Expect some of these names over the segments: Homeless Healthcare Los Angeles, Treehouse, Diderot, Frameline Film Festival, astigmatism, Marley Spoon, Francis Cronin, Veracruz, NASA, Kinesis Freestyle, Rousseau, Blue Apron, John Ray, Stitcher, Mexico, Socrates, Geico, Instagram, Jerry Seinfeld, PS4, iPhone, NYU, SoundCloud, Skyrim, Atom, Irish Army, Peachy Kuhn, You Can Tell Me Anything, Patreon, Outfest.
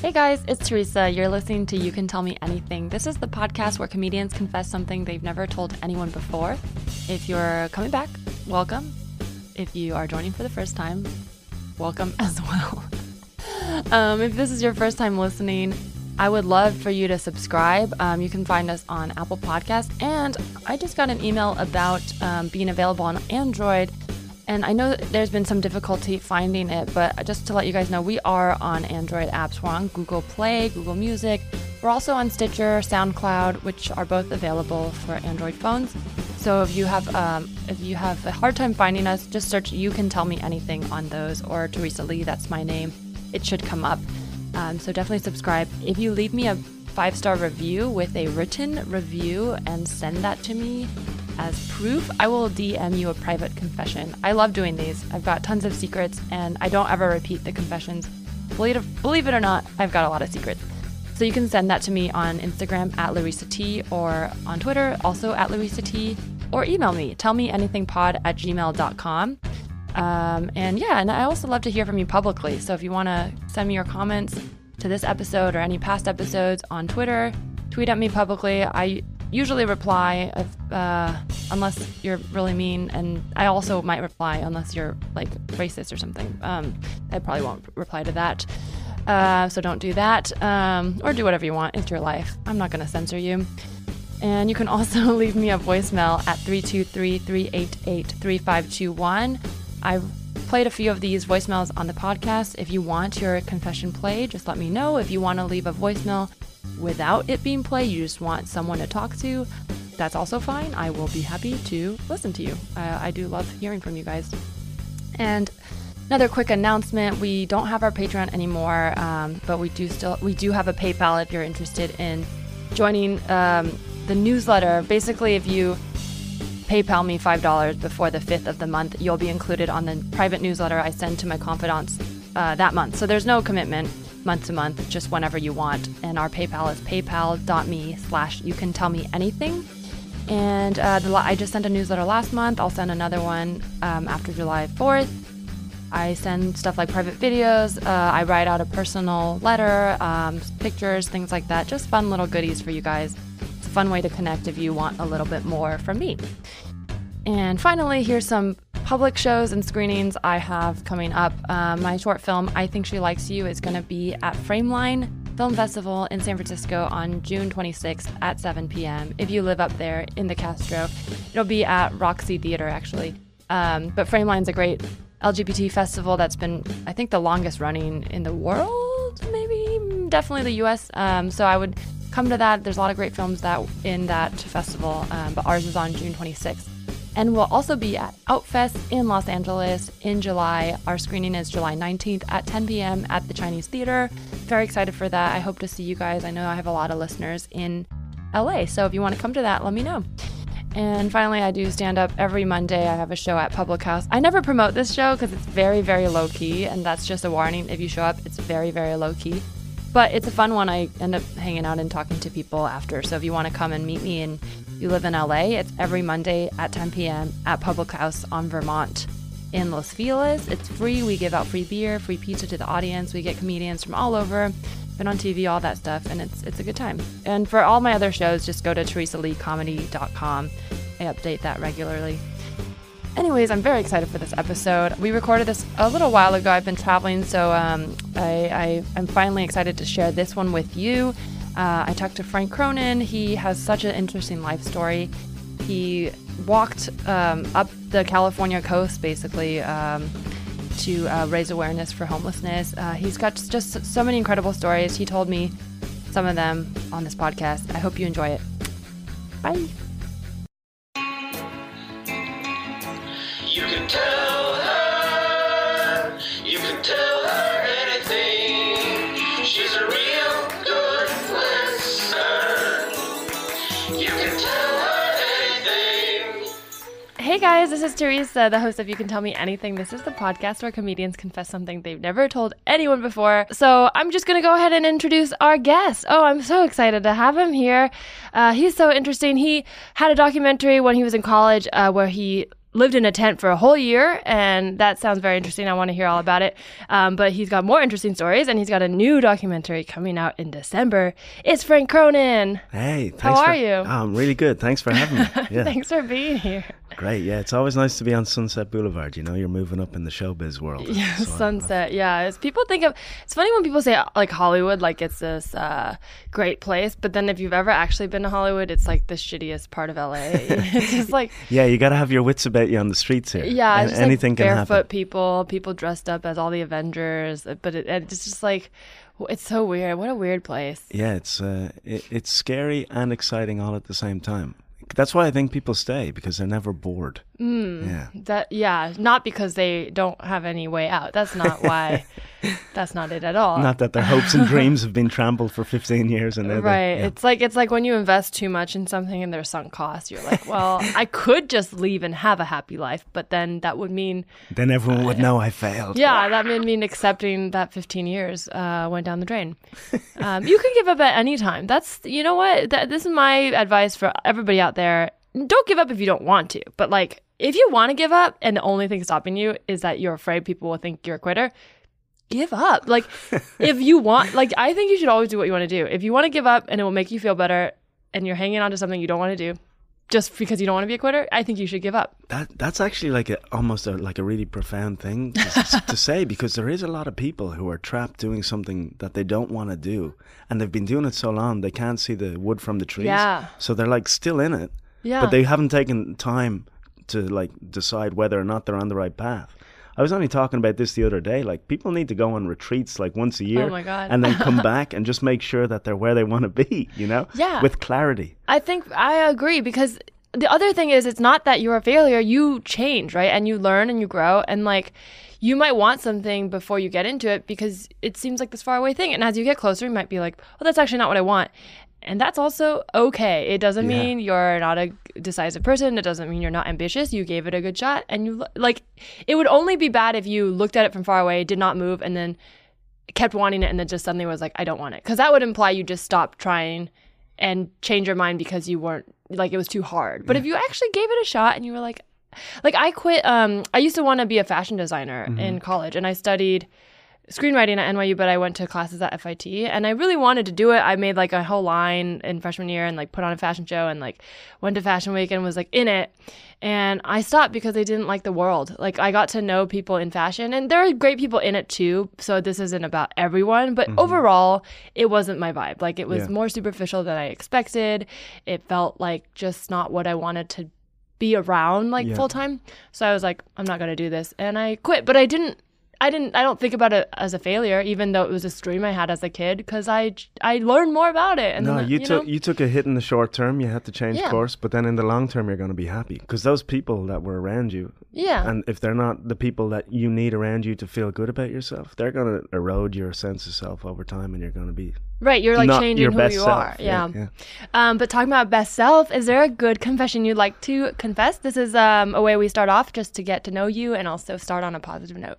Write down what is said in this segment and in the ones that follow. Hey guys, it's Teresa. You're listening to You Can Tell Me Anything. This is the podcast where comedians confess something they've never told anyone before. If you're coming back, welcome. If you are joining for the first time, welcome as well. If this is your first time listening, I would love for you to subscribe. You can find us on Apple Podcasts. And I just got an email about being available on Android. And I know that there's been some difficulty finding it, but just to let you guys know, we are on Android apps. We're on Google Play, Google Music. We're also on Stitcher, SoundCloud, which are both available for Android phones. So if you have a hard time finding us, just search You Can Tell Me Anything on those, or Teresa Lee, that's my name. It should come up. So definitely subscribe. If you leave me a 5-star review with a written review and send that to me as proof, I will DM you a private confession. I love doing these. I've got tons of secrets, and I don't ever repeat the confessions. Believe it or not, I've got a lot of secrets. So you can send that to me on Instagram at Larissa T, or on Twitter also at Larissa T, or email me, tellmeanythingpod@gmail.com. And I also love to hear from you publicly. So if you want to send me your comments to this episode or any past episodes on Twitter, tweet at me publicly. I usually reply unless you're really mean, and I also might reply unless you're like racist or something. I probably won't reply to that, so don't do that, or do whatever you want. It's your life. I'm not going to censor you. And you can also leave me a voicemail at 323-388-3521. I've played a few of these voicemails on the podcast. If you want your confession played, just let me know. If you want to leave a voicemail without it being played, you just want someone to talk to, that's also fine. I will be happy to listen to you. I do love hearing from you guys. And another quick announcement: we don't have our Patreon anymore, but we do have a PayPal if you're interested in joining the newsletter. Basically, if you PayPal me $5 before the 5th of the month, you'll be included on the private newsletter I send to my confidants that month. So there's no commitment month to month, just whenever you want. And our PayPal is paypal.me/youcantellmeanything. And I just sent a newsletter last month. I'll send another one after July 4th. I send stuff like private videos. I write out a personal letter, pictures, things like that. Just fun little goodies for you guys. It's a fun way to connect if you want a little bit more from me. And finally, here's some public shows and screenings I have coming up. My short film, I Think She Likes You, is going to be at Frameline Film Festival in San Francisco on June 26th at 7 p.m. If you live up there in the Castro, it'll be at Roxy Theater, actually. But Frameline's a great LGBT festival that's been, I think, the longest running in the world, maybe, definitely the U.S. So I would come to that. There's a lot of great films in that festival, but ours is on June 26th. And we'll also be at Outfest in Los Angeles in July. Our screening is July 19th at 10 p.m. at the Chinese Theater. Very excited for that. I hope to see you guys. I know I have a lot of listeners in LA, so if you want to come to that, let me know. And finally, I do stand-up every Monday. I have a show at Public House. I never promote this show because it's very, very low-key, and that's just a warning. If you show up, it's very, very low-key. But it's a fun one. I end up hanging out and talking to people after. So if you want to come and meet me and you live in LA, it's every Monday at 10 p.m. at Public House on Vermont in Los Feliz. It's free. We give out free beer, free pizza to the audience. We get comedians from all over, been on TV, all that stuff, and it's a good time. And for all my other shows, just go to TeresaLeeComedy.com. I update that regularly. Anyways, I'm very excited for this episode. We recorded this a little while ago. I've been traveling, so I'm finally excited to share this one with you. I talked to Frank Cronin. He has such an interesting life story. He walked up the California coast, basically, to raise awareness for homelessness. He's got just so many incredible stories. He told me some of them on this podcast. I hope you enjoy it. Bye. Hey guys, this is Teresa, the host of You Can Tell Me Anything. This is the podcast where comedians confess something they've never told anyone before. So I'm just going to go ahead and introduce our guest. Oh, I'm so excited to have him here. He's so interesting. He had a documentary when he was in college where he lived in a tent for a whole year, and that sounds very interesting. I want to hear all about it. But he's got more interesting stories, and he's got a new documentary coming out in December. It's Frank Cronin. Hey, thanks. How are you? I'm really good. Thanks for having me. Yeah. Thanks for being here. Great. Yeah, it's always nice to be on Sunset Boulevard. You know, you're moving up in the showbiz world. Yeah, so Sunset. Yeah, people think of. It's funny when people say like Hollywood, like it's this great place, but then if you've ever actually been to Hollywood, it's like the shittiest part of LA. It's just like. Yeah, you got to have your wits about you on the streets here. Yeah, and just, like, anything can happen. Barefoot people dressed up as all the Avengers, but it's just like. It's so weird. What a weird place. Yeah, it's scary and exciting all at the same time. That's why I think people stay, because they're never bored. Not because they don't have any way out. That's not why. That's not it at all. Not that their hopes and dreams have been trampled for 15 years and everything. Right. Yeah. It's like when you invest too much in something and there's sunk costs. You're like, well, I could just leave and have a happy life, but then that would mean then everyone would know I failed. Yeah, that would mean accepting that 15 years went down the drain. You can give up at any time. That's you know what? This is my advice for everybody out there. Don't give up if you don't want to, but like if you want to give up and the only thing stopping you is that you're afraid people will think you're a quitter, give up. Like if you want, like I think you should always do what you want to do. If you want to give up and it will make you feel better and you're hanging on to something you don't want to do just because you don't want to be a quitter, I think you should give up. That's actually like almost a really profound thing to say, because there is a lot of people who are trapped doing something that they don't want to do and they've been doing it so long they can't see the wood from the trees. Yeah. So they're like still in it. Yeah. But they haven't taken time to like decide whether or not they're on the right path. I was only talking about this the other day. Like people need to go on retreats like once a year. Oh my God. And then come back and just make sure that they're where they want to be, you know? Yeah. With clarity. I think I agree, because the other thing is it's not that you're a failure. You change, right? And you learn and you grow. And like you might want something before you get into it because it seems like this faraway thing. And as you get closer, you might be like, oh, that's actually not what I want. And that's also okay. It doesn't mean you're not a decisive person. It doesn't mean you're not ambitious. You gave it a good shot. And you like, it would only be bad if you looked at it from far away, did not move, and then kept wanting it. And then just suddenly was like, I don't want it. Because that would imply you just stopped trying and change your mind because you weren't, like, it was too hard. But if you actually gave it a shot and you were like I quit. I used to want to be a fashion designer in college. And I studied screenwriting at NYU, but I went to classes at FIT and I really wanted to do it. I made like a whole line in freshman year and like put on a fashion show and like went to Fashion Week and was like in it. And I stopped because I didn't like the world. Like I got to know people in fashion and there are great people in it too. So this isn't about everyone, but overall it wasn't my vibe. Like it was more superficial than I expected. It felt like just not what I wanted to be around like full time. So I was like, I'm not going to do this. And I quit, but I don't think about it as a failure, even though it was a dream I had as a kid, because I learned more about it. And you took a hit in the short term. You had to change course, but then in the long term, you're going to be happy because those people that were around you, and if they're not the people that you need around you to feel good about yourself, they're going to erode your sense of self over time, and you're going to be right. You're like changing who you are. Yeah. But talking about best self, is there a good confession you'd like to confess? This is a way we start off just to get to know you and also start on a positive note.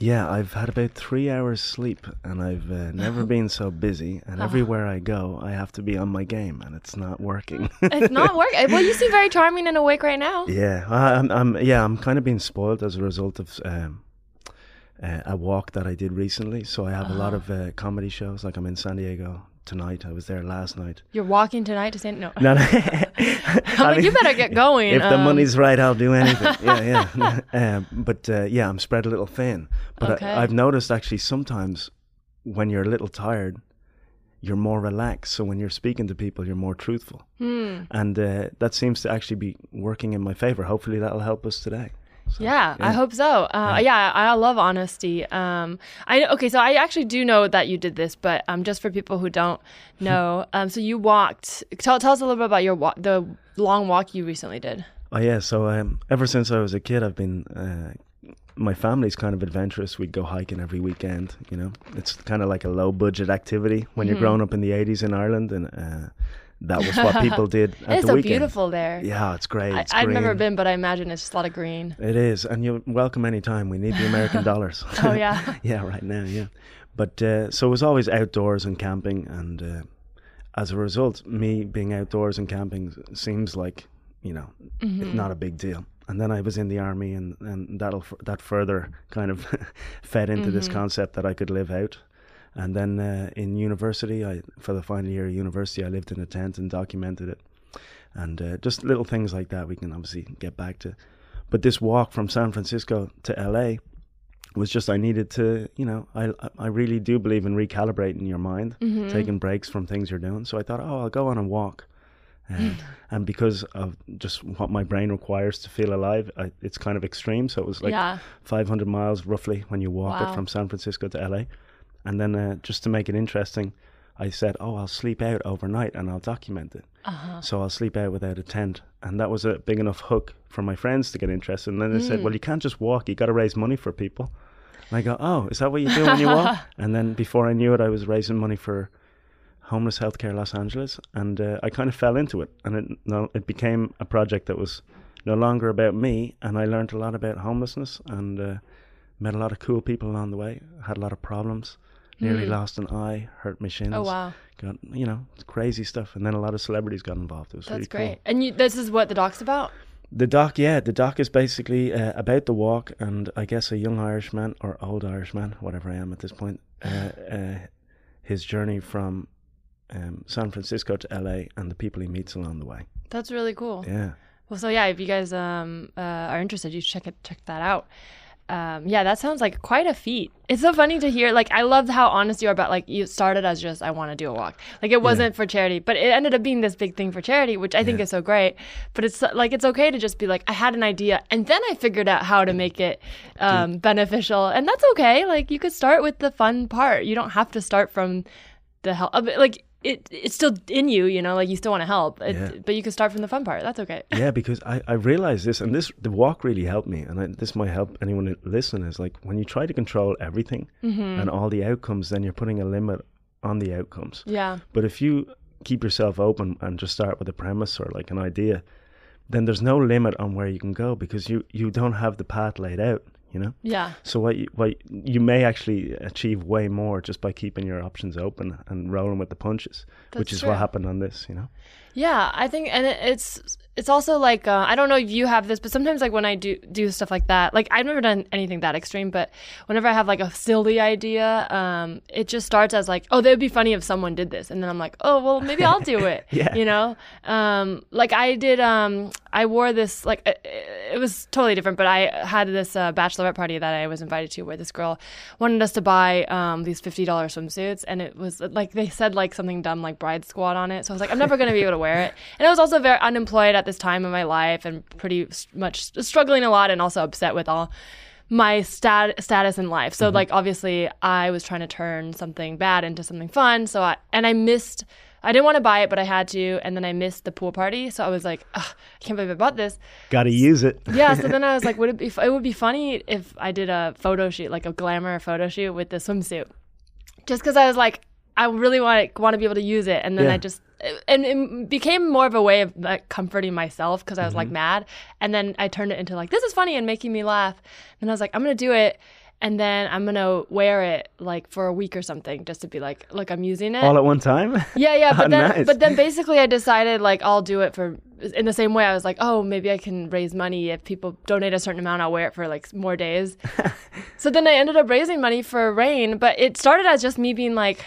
Yeah, I've had about 3 hours sleep and I've never been so busy, and everywhere I go, I have to be on my game and it's not working. It's not working. Well, you seem very charming and awake right now. Yeah, I'm kind of being spoiled as a result of a walk that I did recently. So I have a lot of comedy shows, like I'm in San Diego tonight. I was there last night. You're walking tonight to San Diego? No. You better get going. If the money's right, I'll do anything. I'm spread a little thin. But okay. I've noticed actually sometimes when you're a little tired, you're more relaxed. So when you're speaking to people, you're more truthful. And that seems to actually be working in my favor. Hopefully that'll help us today. So, I hope so. I love honesty. So I actually do know that you did this, but just for people who don't know, so you walked. Tell us a little bit about your walk, the long walk you recently did. Oh yeah, so ever since I was a kid, I've been. My family's kind of adventurous. We'd go hiking every weekend. You know, it's kind of like a low budget activity when you're growing up in the '80s in Ireland and. That was what people did at the weekend. It's so beautiful there. Yeah, it's great. It's I've never been, but I imagine it's just a lot of green. It is. And you're welcome anytime. We need the American dollars. Oh, yeah. Yeah, right now, yeah. But so it was always outdoors and camping. And as a result, me being outdoors and camping seems like, you know, not a big deal. And then I was in the army, and that further kind of fed into this concept that I could live out. And then in university, for the final year of university, I lived in a tent and documented it. And just little things like that we can obviously get back to. But this walk from San Francisco to LA was just, I needed to, you know, I really do believe in recalibrating your mind, taking breaks from things you're doing. So I thought, I'll go on a walk. And because of just what my brain requires to feel alive, it's kind of extreme. So it was like 500 miles roughly when you walk it from San Francisco to LA. And then just to make it interesting, I said, I'll sleep out overnight and I'll document it. So I'll sleep out without a tent. And that was a big enough hook for my friends to get interested. And then they said, well, you can't just walk. You got to raise money for people. And I go, is that what you do when you walk? And then before I knew it, I was raising money for Homeless Healthcare Los Angeles. And I kind of fell into it. And it became a project that was no longer about me. And I learned a lot about homelessness and met a lot of cool people along the way. Had a lot of problems. Nearly lost an eye, hurt my shins. Got, you know, crazy stuff. And then a lot of celebrities got involved. It was really great. Cool. And this is what the doc's about? The doc, the doc is basically about the walk, and I guess a young Irishman or old Irishman, whatever I am at this point, his journey from San Francisco to LA and the people he meets along the way. That's really cool. Yeah. Well, so if you guys are interested, you should check that out. That sounds like quite a feat. It's so funny to hear, like, I love how honest you are about, like, you started as just, I want to do a walk. Like, it wasn't for charity, but it ended up being this big thing for charity, which I think is so great. But it's like, it's okay to just be like, I had an idea and then I figured out how to make it beneficial. And that's okay. Like, you could start with the fun part. You don't have to start from the help. Like, it's still in you, you know, like, you still want to help, but you can start from the fun part. That's okay. Yeah, because I realized this, and the walk really helped me, and this might help anyone listening, is like, when you try to control everything and all the outcomes, then you're putting a limit on the outcomes. Yeah. But if you keep yourself open and just start with a premise or like an idea, then there's no limit on where you can go, because you don't have the path laid out, you know? Yeah. So you may actually achieve way more just by keeping your options open and rolling with the punches. That's which is true. What happened on this, you know? Yeah, I think, and it's also like, I don't know if you have this, but sometimes like when I do stuff like that, like I've never done anything that extreme, but whenever I have like a silly idea, it just starts as like, that would be funny if someone did this. And then I'm like, well, maybe I'll do it, you know? Like I did, I wore this, like it was totally different, but I had this bachelorette party that I was invited to where this girl wanted us to buy these $50 swimsuits. And it was like, they said like something dumb, like bride squad on it. So I was like, I'm never going to be able to wear it. And I was also very unemployed at this time in my life and pretty much struggling a lot and also upset with all my status in life. So like, obviously I was trying to turn something bad into something fun. So I didn't want to buy it, but I had to. And then I missed the pool party. So I was like, I can't believe I bought this. Got to use it. Yeah. So then I was like, it would be funny if I did a photo shoot, like a glamour photo shoot with the swimsuit. Just because I was like, I really want to be able to use it. And then and it became more of a way of like comforting myself because I was like mad. And then I turned it into like, this is funny and making me laugh. And I was like, I'm going to do it. And then I'm going to wear it like for a week or something just to be like, look, I'm using it. All at one time? Yeah. But then basically I decided like I'll do it for in the same way. I was like, maybe I can raise money. If people donate a certain amount, I'll wear it for like more days. So then I ended up raising money for Rain. But it started as just me being like,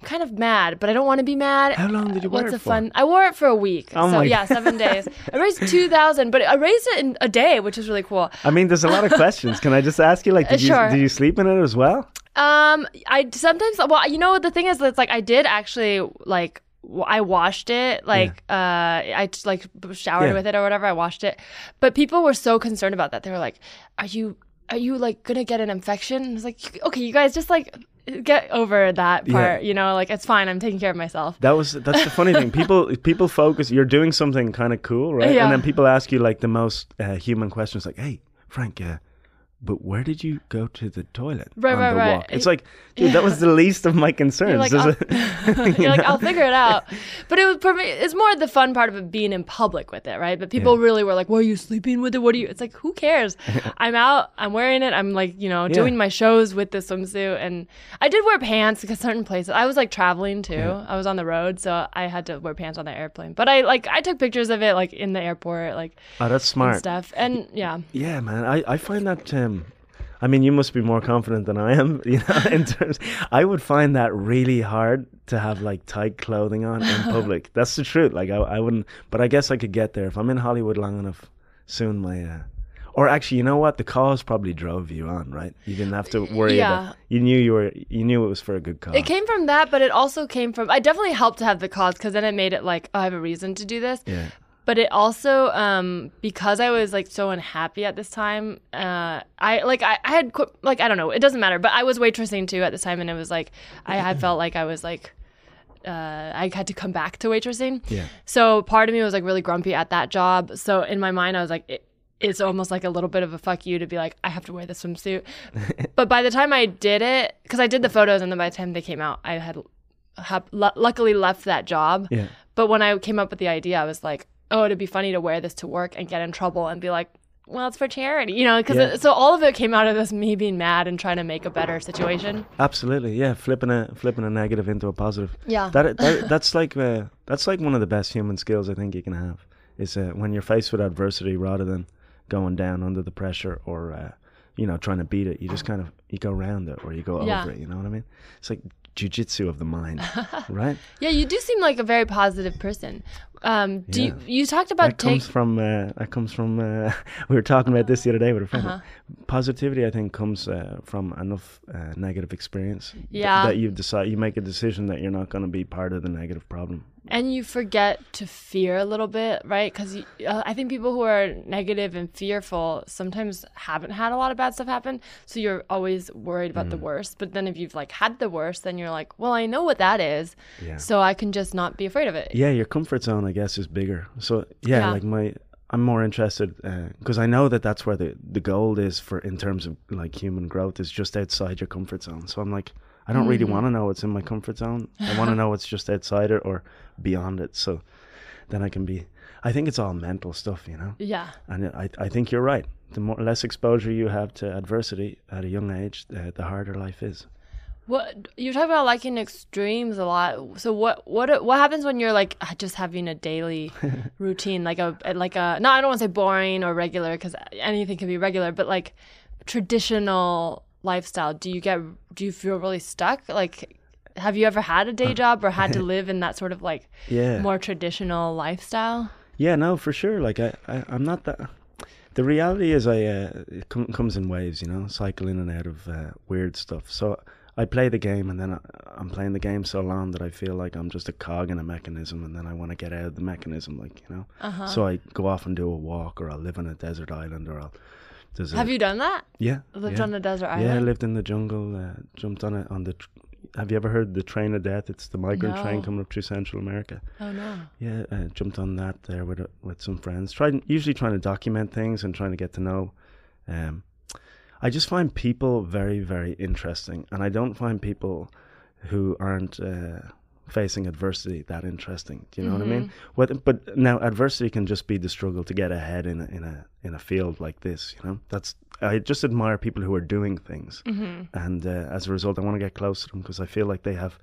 I'm kind of mad, but I don't want to be mad. How long did you wear it for? I wore it for a week. Oh so, 7 days. I raised $2,000, but I raised it in a day, which is really cool. I mean, there's a lot of questions. Can I just ask you, like, did you sleep in it as well? I sometimes, you know, the thing is, it's like I did actually, like, I washed it, like, I like showered with it or whatever. I washed it. But people were so concerned about that. They were like, are you like, going to get an infection? And I was like, okay, you guys just, like, get over that part, you know, like, it's fine, I'm taking care of myself. That's the funny thing. People focus, you're doing something kind of cool, right? And then people ask you like the most human questions, like, hey, Frank, but where did you go to the toilet on the walk? It's like, dude, that was the least of my concerns. You're like, I'll figure it out. But it was for me, it's more the fun part of it being in public with it, right? But people really were like, well, are you sleeping with it? What are you? It's like, who cares? I'm out, I'm wearing it. I'm like, doing my shows with this swimsuit. And I did wear pants because certain places, I was like traveling too. Yeah. I was on the road, so I had to wear pants on the airplane. But I took pictures of it like in the airport, like, oh, that's smart. And stuff. And yeah, man, I find that, I mean, you must be more confident than I am, in terms, I would find that really hard to have like tight clothing on in public. That's the truth. Like I wouldn't, but I guess I could get there. If I'm in Hollywood long enough, soon my, or actually, you know what? The cause probably drove you on, right? You didn't have to worry about it. You knew it was for a good cause. It came from that, but it also came from, I definitely helped to have the cause because then it made it like, oh, I have a reason to do this. Yeah. But it also, because I was like so unhappy at this time, I had quit, like, I don't know, it doesn't matter, but I was waitressing too at this time, and it was like, I had felt like I was like, I had to come back to waitressing. Yeah. So part of me was like really grumpy at that job. So in my mind, I was like, it's almost like a little bit of a fuck you to be like, I have to wear this swimsuit. But by the time I did it, because I did the photos, and then by the time they came out, I had luckily left that job. Yeah. But when I came up with the idea, I was like, oh, it'd be funny to wear this to work and get in trouble and be like, well, it's for charity, so all of it came out of this me being mad and trying to make a better situation. Absolutely. Yeah. Flipping a negative into a positive. Yeah. That's like one of the best human skills I think you can have is when you're faced with adversity, rather than going down under the pressure or, trying to beat it, you just kind of, you go around it or you go over it. You know what I mean? It's like jiu-jitsu of the mind, right? Yeah, you do seem like a very positive person. You talked about that comes from we were talking about this the other day with a friend. Positivity, I think, comes from enough negative experience that you make a decision that you're not going to be part of the negative problem. And you forget to fear a little bit, right? Because I think people who are negative and fearful sometimes haven't had a lot of bad stuff happen. So you're always worried about the worst. But then if you've like had the worst, then you're like, well, I know what that is. Yeah. So I can just not be afraid of it. Yeah, your comfort zone, I guess, is bigger. So I'm more interested because I know that that's where the goal is for in terms of like human growth is just outside your comfort zone. So I'm like, I don't really want to know what's in my comfort zone. I want to know what's just outside it or beyond it. So then I think it's all mental stuff, Yeah. And I think you're right. The less exposure you have to adversity at a young age, the harder life is. What you talk about liking extremes a lot. So what happens when you're like just having a daily routine, like I don't want to say boring or regular because anything can be regular, but like traditional lifestyle. Do you feel really stuck? Like, have you ever had a day job or had to live in that sort of like more traditional lifestyle? Yeah, no, for sure. Like I'm not that. The reality is it comes in waves, cycle in and out of weird stuff. So. I play the game and then I'm playing the game so long that I feel like I'm just a cog in a mechanism, and then I want to get out of the mechanism, So I go off and do a walk, or I'll live on a desert island, or I'll... Have you done that? Yeah. Lived on a desert island? Yeah, I lived in the jungle, jumped on it on the... Have you ever heard the Train of Death? It's the migrant train coming up through Central America. Oh, no. Yeah, jumped on that there with some friends. Usually trying to document things and trying to get to know... I just find people very, very interesting, and I don't find people who aren't facing adversity that interesting. Do you know what I mean? But now adversity can just be the struggle to get ahead in a field like this. I just admire people who are doing things, and as a result, I want to get close to them because I feel like they have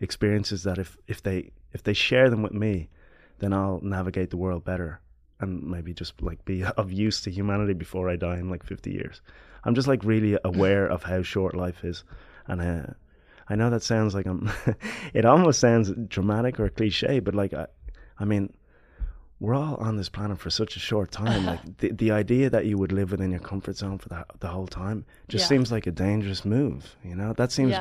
experiences that if they share them with me, then I'll navigate the world better and maybe just like be of use to humanity before I die in like 50 years. I'm just like really aware of how short life is, and I know that sounds like it almost sounds dramatic or cliche, but like I mean, we're all on this planet for such a short time. Like the idea that you would live within your comfort zone for the whole time just seems like a dangerous move. That seems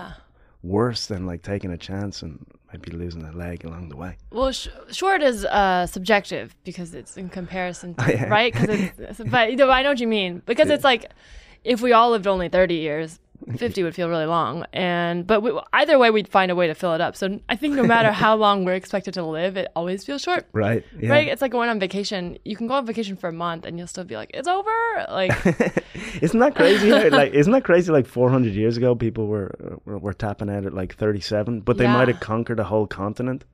worse than like taking a chance and maybe losing a leg along the way. Well, short is subjective because it's in comparison to right. But I know what you mean because it's like. If we all lived only 30 years, 50 would feel really long. But either way, we'd find a way to fill it up. So I think no matter how long we're expected to live, it always feels short. Right. Yeah. Right. It's like going on vacation. You can go on vacation for a month and you'll still be like, it's over. Like, isn't that crazy? Like, isn't that crazy? Like 400 years ago, people were tapping out at like 37, but they might have conquered a whole continent.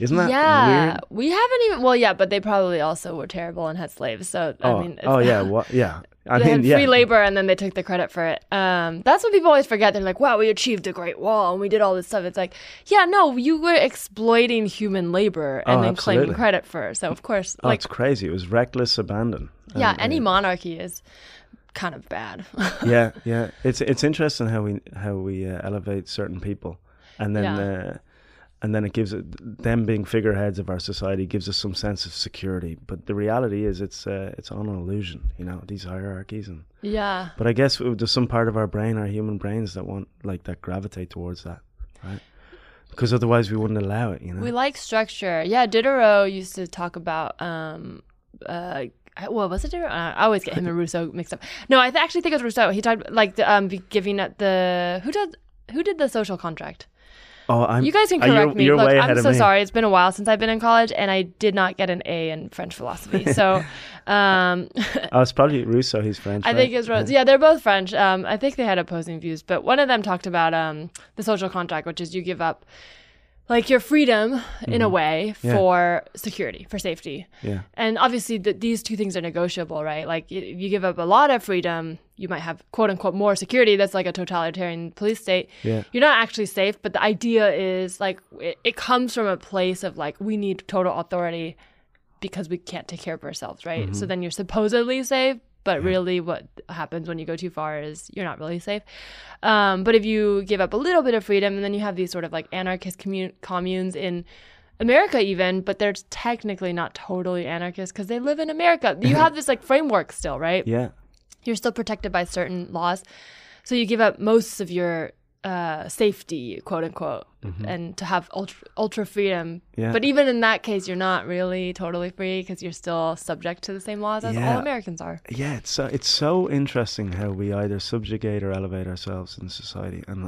Isn't that weird? We haven't even. Well, yeah, but they probably also were terrible and had slaves. So I mean, they had free labor and then they took the credit for it. That's what people always forget. They're like, wow, we achieved the Great Wall and we did all this stuff. It's like, yeah, no, you were exploiting human labor and then claiming credit for it. So, of course. Oh, it's crazy. It was reckless abandon. Yeah, any monarchy is kind of bad. Yeah. It's interesting how we elevate certain people. And then it gives it, them being figureheads of our society gives us some sense of security. But the reality is it's on an illusion, you know, these hierarchies. And yeah. But I guess there's some part of our brain, our human brains that that gravitate towards that, right? Because otherwise we wouldn't allow it, you know? We like structure. Yeah, Diderot used to talk about, was it Diderot? I always get him and Rousseau mixed up. No, I actually think it was Rousseau. He talked like giving up the, who did the social contract? Oh, you guys can correct me. Look, I'm so sorry. It's been a while since I've been in college, and I did not get an A in French philosophy. So, it's probably Rousseau. He's French. I think it's Rousseau. Yeah, they're both French. I think they had opposing views, but one of them talked about the social contract, which is you give up like your freedom in a way for security, for safety. Yeah. And obviously, these two things are negotiable, right? Like, if you give up a lot of freedom, you might have quote unquote more security. That's like a totalitarian police state. Yeah. You're not actually safe, but the idea is like it comes from a place of like, we need total authority because we can't take care of ourselves, right? Mm-hmm. So then you're supposedly safe. But really what happens when you go too far is you're not really safe. But if you give up a little bit of freedom, and then you have these sort of like anarchist communes in America even, but they're technically not totally anarchist because they live in America. You have this like framework still, right? Yeah. You're still protected by certain laws. So you give up most of your safety, quote unquote, and to have ultra freedom. Yeah. But even in that case, you're not really totally free because you're still subject to the same laws as all Americans are. Yeah, it's so interesting how we either subjugate or elevate ourselves in society. And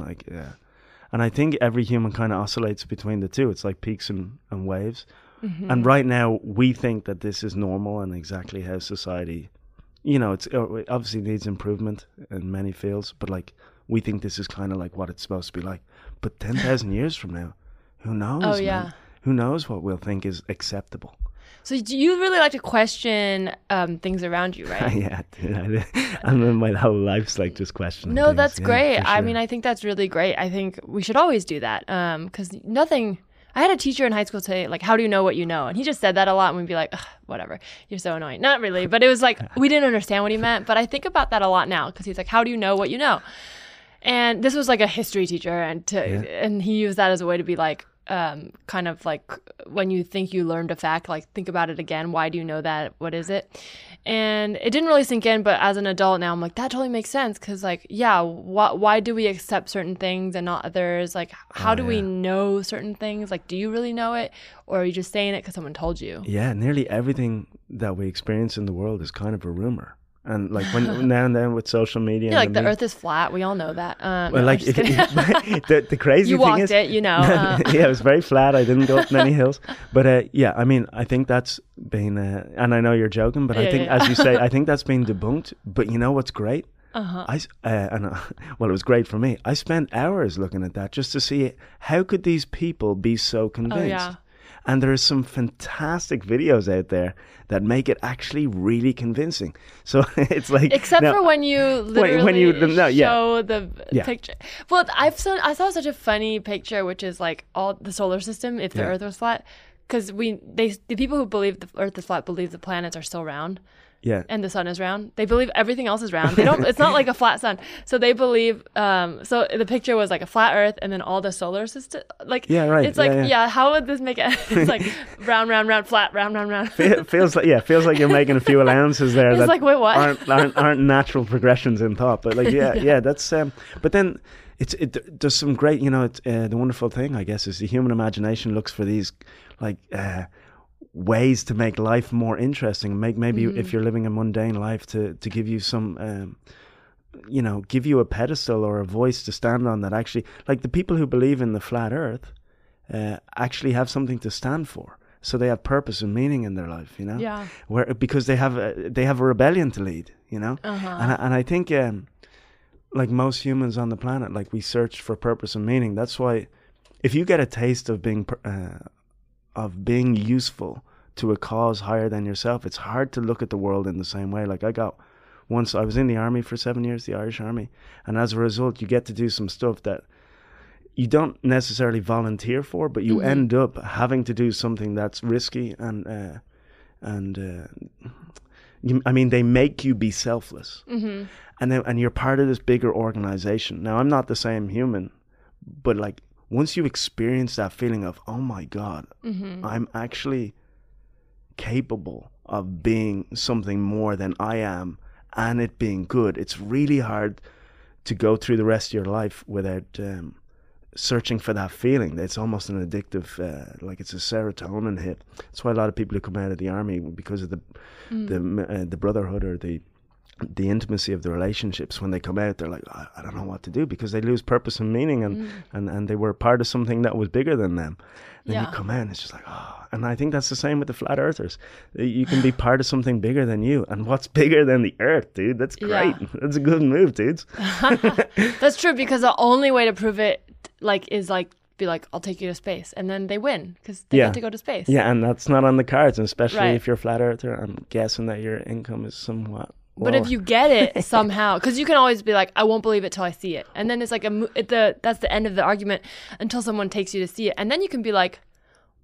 I think every human kind of oscillates between the two. It's like peaks and waves. Mm-hmm. And right now we think that this is normal and exactly how society, you know, it obviously needs improvement in many fields, but like, we think this is kind of like what it's supposed to be like. But 10,000 years from now, who knows? Oh, yeah. Man? Who knows what we'll think is acceptable? So do you really like to question things around you, right? Yeah. Dude, I mean, my whole life's like just questioning things. No, that's great. Sure. I mean, I think that's really great. I think we should always do that because nothing... I had a teacher in high school say, like, how do you know what you know? And he just said that a lot, and we'd be like, whatever, you're so annoying. Not really, but it was like, we didn't understand what he meant. But I think about that a lot now because he's like, how do you know what you know? And this was like a history teacher, and he used that as a way to be like, kind of like when you think you learned a fact, like think about it again. Why do you know that? What is it? And it didn't really sink in, but as an adult now, I'm like, that totally makes sense. Cause like, yeah, why do we accept certain things and not others? Like, how do we know certain things? Like, do you really know it? Or are you just saying it cause someone told you? Yeah. Nearly everything that we experience in the world is kind of a rumor. And like when now and then with social media, yeah, like the earth is flat. We all know that. Well, no, like the crazy thing is, you walked it, you know. Yeah, it was very flat. I didn't go up many hills, but yeah, I mean, I think that's been. And I know you're joking, but I think, as you say, I think that's been debunked. But you know what's great? Uh-huh. It was great for me. I spent hours looking at that just to see how could these people be so convinced. Oh, yeah. And there are some fantastic videos out there that make it actually really convincing. So it's like... Except for when you literally show the picture. Well, I saw such a funny picture, which is like all the solar system, if the Earth was flat. Because the people who believe the Earth is flat believe the planets are still round. Yeah. And the sun is round. They believe everything else is round. They don't. It's not like a flat sun. So they believe. So the picture was like a flat Earth, and then all the solar system. Like yeah, right. It's like how would this make it? It's like round, round, round, flat, round, round, round. Feels like you're making a few allowances there. It's that like wait, what? aren't natural progressions in thought, but like that's. But then it there's some great. You know, the wonderful thing I guess is the human imagination looks for these like. Ways to make life more interesting, maybe if you're living a mundane life to give you some you know, give you a pedestal or a voice to stand on that actually, like the people who believe in the flat earth actually have something to stand for. So they have purpose and meaning in their life, you know, yeah. Where, because they have a rebellion to lead, you know, and I think like most humans on the planet, like we search for purpose and meaning. That's why if you get a taste of being useful to a cause higher than yourself, it's hard to look at the world in the same way. Like I got once, I was in the army for 7 years, the Irish Army. And as a result, you get to do some stuff that you don't necessarily volunteer for, but you end up having to do something that's risky and they make you be selfless. Mm-hmm. And you're part of this bigger organization. Now, I'm not the same human, but like once you experience that feeling of, oh my God, I'm actually capable of being something more than I am and it being good. It's really hard to go through the rest of your life without searching for that feeling. It's almost an addictive, like it's a serotonin hit. That's why a lot of people who come out of the army, because of the brotherhood or the intimacy of the relationships, when they come out, they're like, I don't know what to do, because they lose purpose and meaning and they were part of something that was bigger than them. Then you come out and it's just like, oh. And I think that's the same with the flat earthers. You can be part of something bigger than you. And what's bigger than the earth, dude? That's great. Yeah. That's a good move, dudes. That's true, because the only way to prove it is I'll take you to space. And then they win because they get to go to space. Yeah, and that's not on the cards, and especially if you're a flat earther. I'm guessing that your income is somewhat... But if you get it somehow, because you can always be like, I won't believe it till I see it. And then it's like, that's the end of the argument until someone takes you to see it. And then you can be like,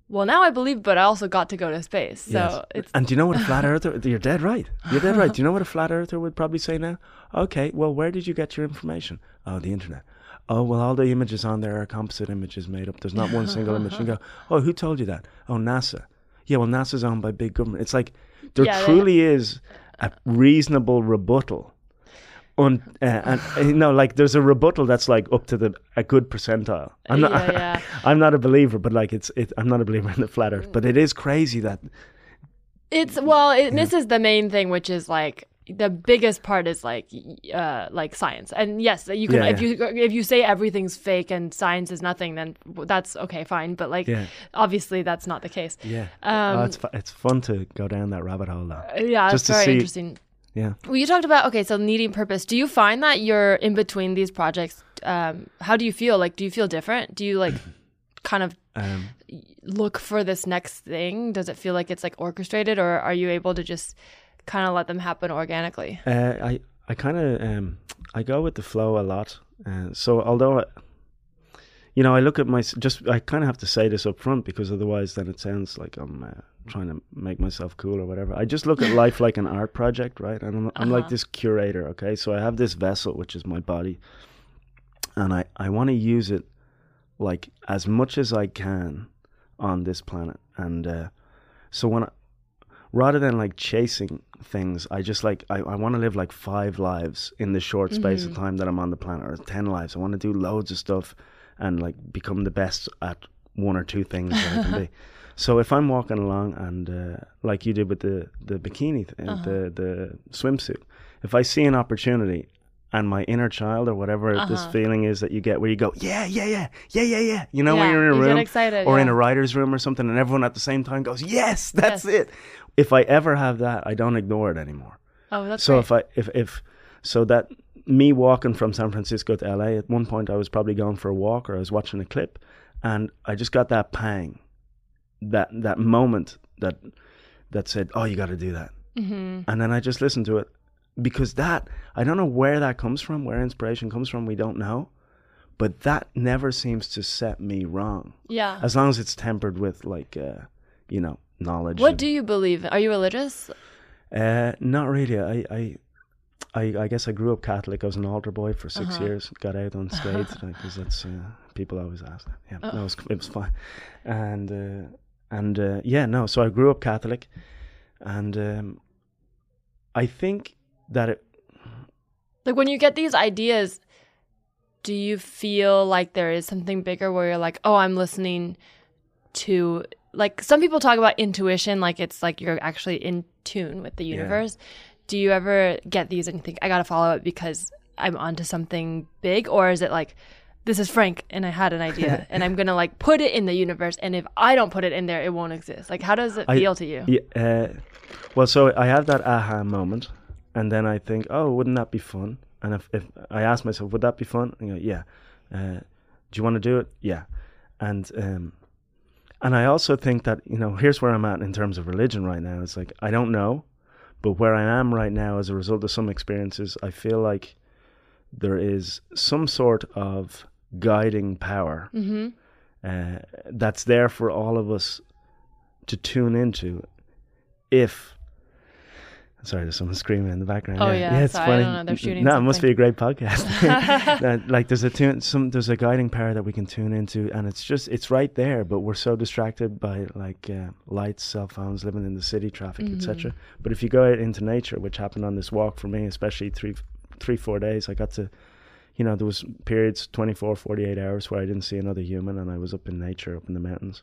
well, now I believe, but I also got to go to space. So yes. And do you know what a flat earther, you're dead right. You're dead right. Do you know what a flat earther would probably say now? Okay, well, where did you get your information? Oh, the internet. Oh, well, all the images on there are composite images made up. There's not one single image. You go, oh, who told you that? Oh, NASA. Yeah, well, NASA's owned by big government. It's like, there truly is... a reasonable rebuttal, there's a rebuttal that's like up to a good percentile. I'm not a believer, but like I'm not a believer in the flat earth, but it is crazy that this is the main thing, which is like the biggest part is like science. And yes, you can if you say everything's fake and science is nothing, then that's okay, fine. But obviously that's not the case. Yeah, it's fun to go down that rabbit hole though. Yeah, it's very interesting. Yeah. Well, you talked about so needing purpose. Do you find that you're in between these projects? How do you feel? Like, do you feel different? Do you like kind of look for this next thing? Does it feel like it's like orchestrated, or are you able to just kind of let them happen organically? I kind of I go with the flow a lot. So although I look at I kind of have to say this up front, because otherwise then it sounds like I'm trying to make myself cool or whatever. I just look at life like an art project, right? And I'm like this curator, okay? So I have this vessel, which is my body, and I want to use it like as much as I can on this planet. And so when rather than like chasing things, I just like, I want to live like 5 lives in the short space of time that I'm on the planet, or 10 lives. I want to do loads of stuff and like become the best at 1 or 2 things that I can be. So if I'm walking along and like you did with the bikini, the swimsuit, if I see an opportunity and my inner child or whatever this feeling is that you get where you go, yeah. You know, when you're in a room excited, or in a writer's room or something, and everyone at the same time goes, yes, that's it. If I ever have that, I don't ignore it anymore. Oh, that's so great. So that me walking from San Francisco to LA, at one point I was probably going for a walk or I was watching a clip, and I just got that pang, that moment that said, oh, you got to do that. Mm-hmm. And then I just listened to it, because that, I don't know where that comes from, where inspiration comes from, we don't know, but that never seems to set me wrong. Yeah. As long as it's tempered with like, knowledge. What do you believe? Are you religious? Not really. I guess I grew up Catholic. I was an altar boy for 6 years. Got out on stage because that's people always ask that. Yeah, no, it was fine. So I grew up Catholic, and I think that it. Like, when you get these ideas, do you feel like there is something bigger where you're like, oh, I'm listening to. Like, some people talk about intuition, like it's like you're actually in tune with the universe. Yeah. Do you ever get these and think, I got to follow it because I'm onto something big? Or is it like, this is Frank and I had an idea and I'm going to like put it in the universe, and if I don't put it in there, it won't exist? Like, how does it feel to you? Yeah, well, so I have that aha moment, and then I think, oh, wouldn't that be fun? And if I ask myself, would that be fun? And I go, yeah. Do you want to do it? Yeah. And I also think that, you know, here's where I'm at in terms of religion right now. It's like, I don't know, but where I am right now as a result of some experiences, I feel like there is some sort of guiding power mm-hmm. That's there for all of us to tune into. Sorry, there's someone screaming in the background. Oh, yeah it's funny. I don't know, they're shooting something. It must be a great podcast. Like, there's a guiding power that we can tune into, and it's right there, but we're so distracted by, like, lights, cell phones, living in the city, traffic, mm-hmm. etc. But if you go out into nature, which happened on this walk for me, especially 3-4 days, I got to, you know, there was periods, 24, 48 hours where I didn't see another human, and I was up in nature, up in the mountains.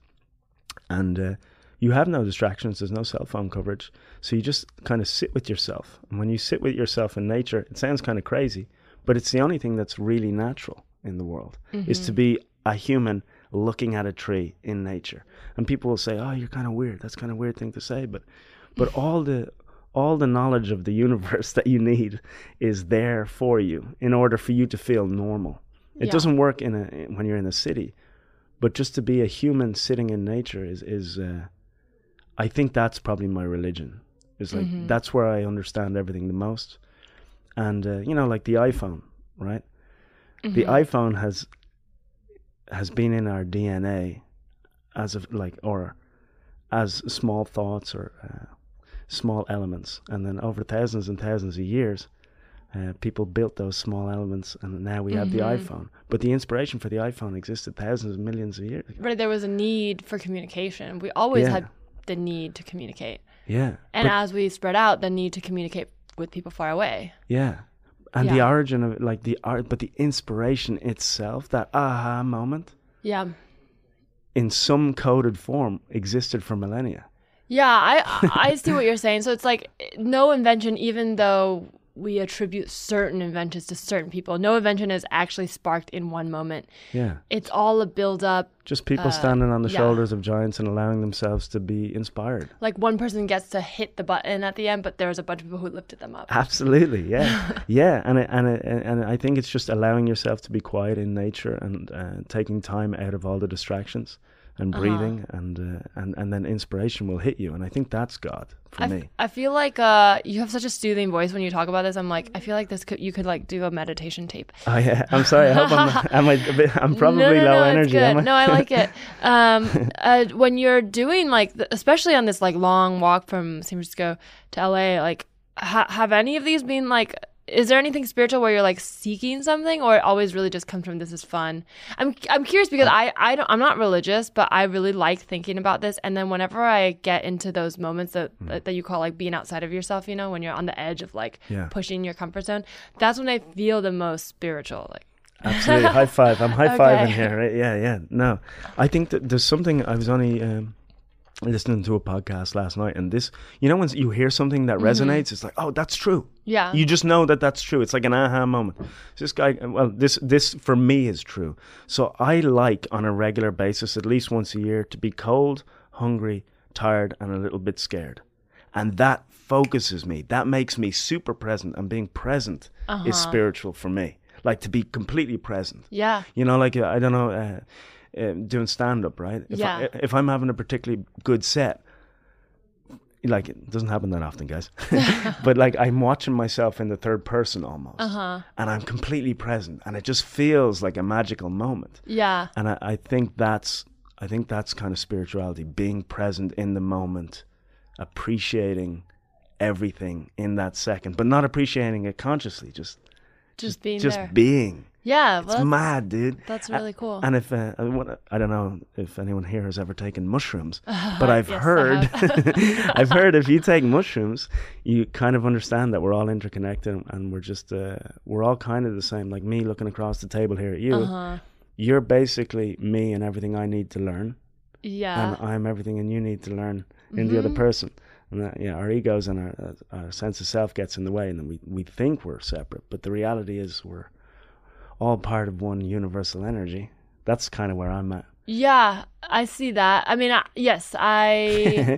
And you have no distractions. There's no cell phone coverage. So you just kind of sit with yourself. And when you sit with yourself in nature, it sounds kind of crazy, but it's the only thing that's really natural in the world mm-hmm. is to be a human looking at a tree in nature. And people will say, oh, you're kind of weird. That's kind of a weird thing to say. But all the knowledge of the universe that you need is there for you in order for you to feel normal. It doesn't work when you're in a city, but just to be a human sitting in nature is I think that's probably my religion. It's like, mm-hmm. that's where I understand everything the most. And, you know, like the iPhone, right? Mm-hmm. The iPhone has been in our DNA as small thoughts or small elements. And then over thousands and thousands of years, people built those small elements, and now we mm-hmm. have the iPhone. But the inspiration for the iPhone existed thousands and millions of years ago. Right, there was a need for communication. We always had the need to communicate. Yeah. And as we spread out, the need to communicate with people far away. Yeah. And the origin of it, like the art, but the inspiration itself, that aha moment. Yeah. In some coded form existed for millennia. Yeah, I see what you're saying. So it's like no invention, even though we attribute certain inventions to certain people, no invention is actually sparked in one moment. Yeah. It's all a build-up. Just people standing on the shoulders of giants and allowing themselves to be inspired. Like one person gets to hit the button at the end, but there's a bunch of people who lifted them up. Absolutely, yeah. Yeah, and I think it's just allowing yourself to be quiet in nature and taking time out of all the distractions. And breathing, uh-huh. and then inspiration will hit you. And I think that's God for me. I feel like you have such a soothing voice when you talk about this. I'm like, I feel like you could like do a meditation tape. Oh yeah, I'm sorry. I hope I'm probably low energy. It's good. No, I like it. When you're doing like, especially on this like long walk from San Francisco to LA, like have any of these been like? Is there anything spiritual where you're like seeking something, or it always really just comes from this is fun? I'm curious because I'm not religious, but I really like thinking about this. And then whenever I get into those moments that you call like being outside of yourself, you know, when you're on the edge of like pushing your comfort zone, that's when I feel the most spiritual. Like absolutely. High five. I'm high five in here. Right? Yeah. Yeah. No, I think that there's something. I was only listening to a podcast last night, and this, you know, when you hear something that resonates, it's like, oh, that's true. Yeah. You just know that that's true. It's like an aha moment. This guy, well, this for me is true. So I like on a regular basis, at least once a year, to be cold, hungry, tired, and a little bit scared. And that focuses me. That makes me super present, and being present is spiritual for me. Like to be completely present. Yeah. You know, like, I don't know, doing stand-up, right? If I'm having a particularly good set, like it doesn't happen that often, guys, but like I'm watching myself in the third person almost, and I'm completely present, and it just feels like a magical moment. Yeah. And I think that's kind of spirituality, being present in the moment, appreciating everything in that second, but not appreciating it consciously, just being there. Yeah, it's mad, dude. That's really cool. And if I don't know if anyone here has ever taken mushrooms, but I've heard, I've heard if you take mushrooms, you kind of understand that we're all interconnected, and we're just we're all kind of the same. Like me looking across the table here at you, you're basically me and everything I need to learn. Yeah, and I'm everything and you need to learn in the other person. And that, you know, our egos and our sense of self gets in the way, and then we think we're separate. But the reality is we're all part of one universal energy. That's kind of where I'm at. Yeah, I see that. I mean, yes, I...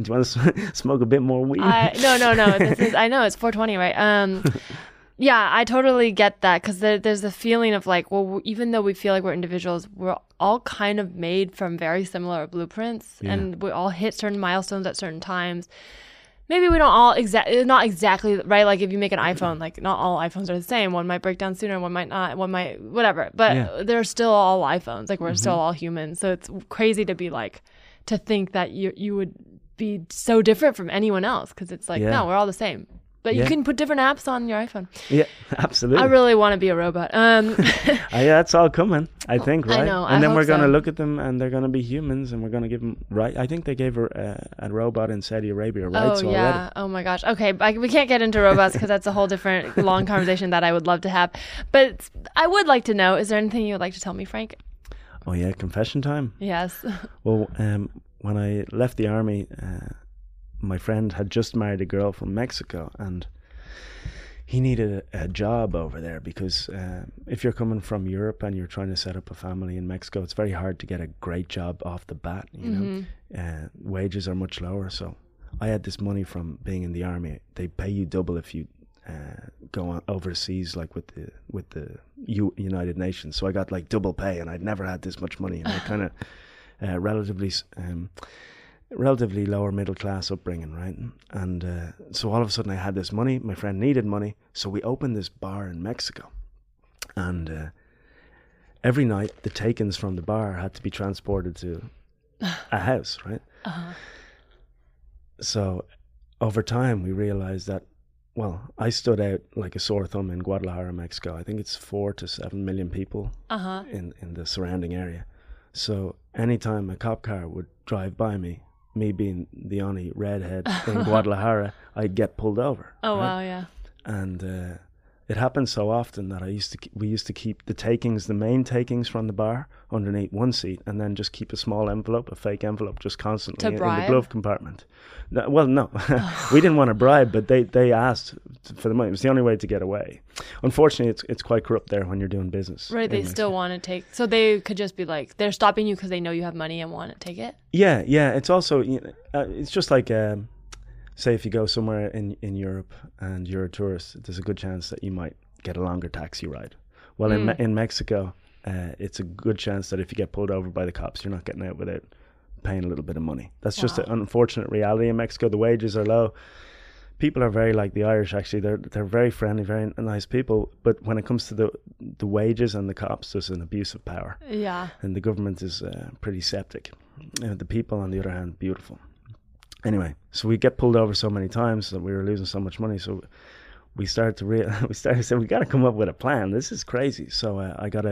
Do you want to smoke a bit more weed? No. This is, I know, it's 420, right? Yeah, I totally get that, because there's a feeling of like, well, even though we feel like we're individuals, we're all kind of made from very similar blueprints, yeah. And we all hit certain milestones at certain times. Maybe we don't all not exactly, right? Like if you make an iPhone, like not all iPhones are the same. One might break down sooner, one might not, one might whatever. But yeah. They're still all iPhones. Like we're mm-hmm. still all humans. So it's crazy to be like, to think that you would be so different from anyone else, because it's like, yeah. No, we're all the same. But yeah. You can put different apps on your iPhone. Yeah, absolutely. I really want to be a robot. Yeah, that's all coming, I think, right? I know. And then we're going to look at them, and they're going to be humans, and we're going to give them, right? I think they gave her a robot in Saudi Arabia rights already. Oh, yeah. Already. Oh, my gosh. Okay, we can't get into robots because that's a whole different long conversation that I would love to have. But I would like to know, is there anything you would like to tell me, Frank? Oh, yeah, confession time. Yes. Well, when I left the army... my friend had just married a girl from Mexico, and he needed a job over there because if you're coming from Europe and you're trying to set up a family in Mexico, it's very hard to get a great job off the bat, you mm-hmm. know. Wages are much lower. So I had this money from being in the army. They pay you double if you go on overseas, like with the United Nations. So I got like double pay, and I'd never had this much money. And I kind of relatively lower middle class upbringing, right? And so all of a sudden I had this money. My friend needed money, so we opened this bar in Mexico, and every night the takings from the bar had to be transported to a house, right? Uh-huh. So over time we realized that, well, I stood out like a sore thumb in Guadalajara, Mexico. I think it's 4 to 7 million people uh-huh. in the surrounding area. So anytime a cop car would drive by me being the only redhead in Guadalajara, I'd get pulled over. Oh, right? Wow, yeah. And it happened so often that we used to keep the main takings from the bar underneath one seat, and then just keep a small envelope, a fake envelope, just constantly in the glove compartment. No, well, no, we didn't want to bribe, but they asked for the money. It was the only way to get away. Unfortunately, it's quite corrupt there when you're doing business. Right, they still want to take, so they could just be like, they're stopping you because they know you have money and want to take it? Yeah, yeah, it's also, you know, it's just like... say if you go somewhere in Europe and you're a tourist, there's a good chance that you might get a longer taxi ride. Well, in Mexico, it's a good chance that if you get pulled over by the cops, you're not getting out without paying a little bit of money. That's wow. just an unfortunate reality in Mexico. The wages are low. People are very like the Irish, actually. They're very friendly, very nice people. But when it comes to the wages and the cops, there's an abuse of power. Yeah. And the government is pretty septic. The people, on the other hand, beautiful. Anyway, so we get pulled over so many times that we were losing so much money. So we started to say we got to come up with a plan. This is crazy. So I got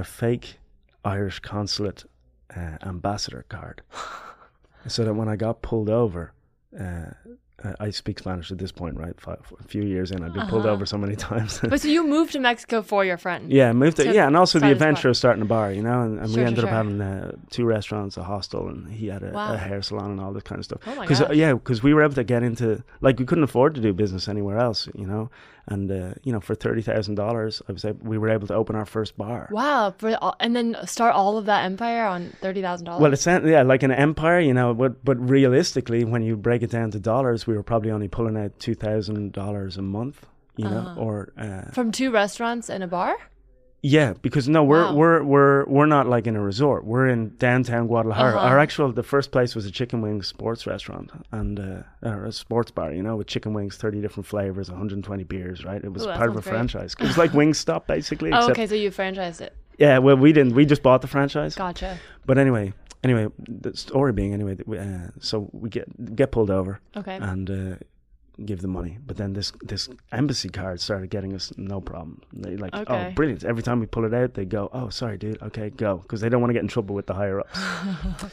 a fake Irish consulate ambassador card, so that when I got pulled over, I speak Spanish at this point, right? A few years in, I've been uh-huh. pulled over so many times. But so you moved to Mexico for your friend? Yeah, and also the adventure of starting a bar, you know. And we ended up having 2 restaurants, a hostel, and he had a hair salon and all that kind of stuff. Oh my gosh. Yeah, because we were able to get into, like, we couldn't afford to do business anywhere else, you know. And you know, for $30,000, I was we were able to open our first bar. Wow! And then start all of that empire on $30,000. Well, it's like an empire, you know. But realistically, when you break it down to dollars, we were probably only pulling out $2,000 a month, you know, or from 2 restaurants and a bar. Yeah, because we're not like in a resort. We're in downtown Guadalajara. Uh-huh. The first place was a chicken wings sports restaurant and a sports bar, you know, with chicken wings, 30 different flavors, 120 beers. Right, it was part of a franchise. It was like Wingstop basically. Oh, okay, so you franchised it. Yeah, well, we didn't. We just bought the franchise. Gotcha. But anyway, the story being, so we get pulled over. Okay. And give the money. But then this embassy card started getting us no problem. They like, okay. Oh, brilliant. Every time we pull it out, they go, oh, sorry, dude. Okay, go. Because they don't want to get in trouble with the higher-ups.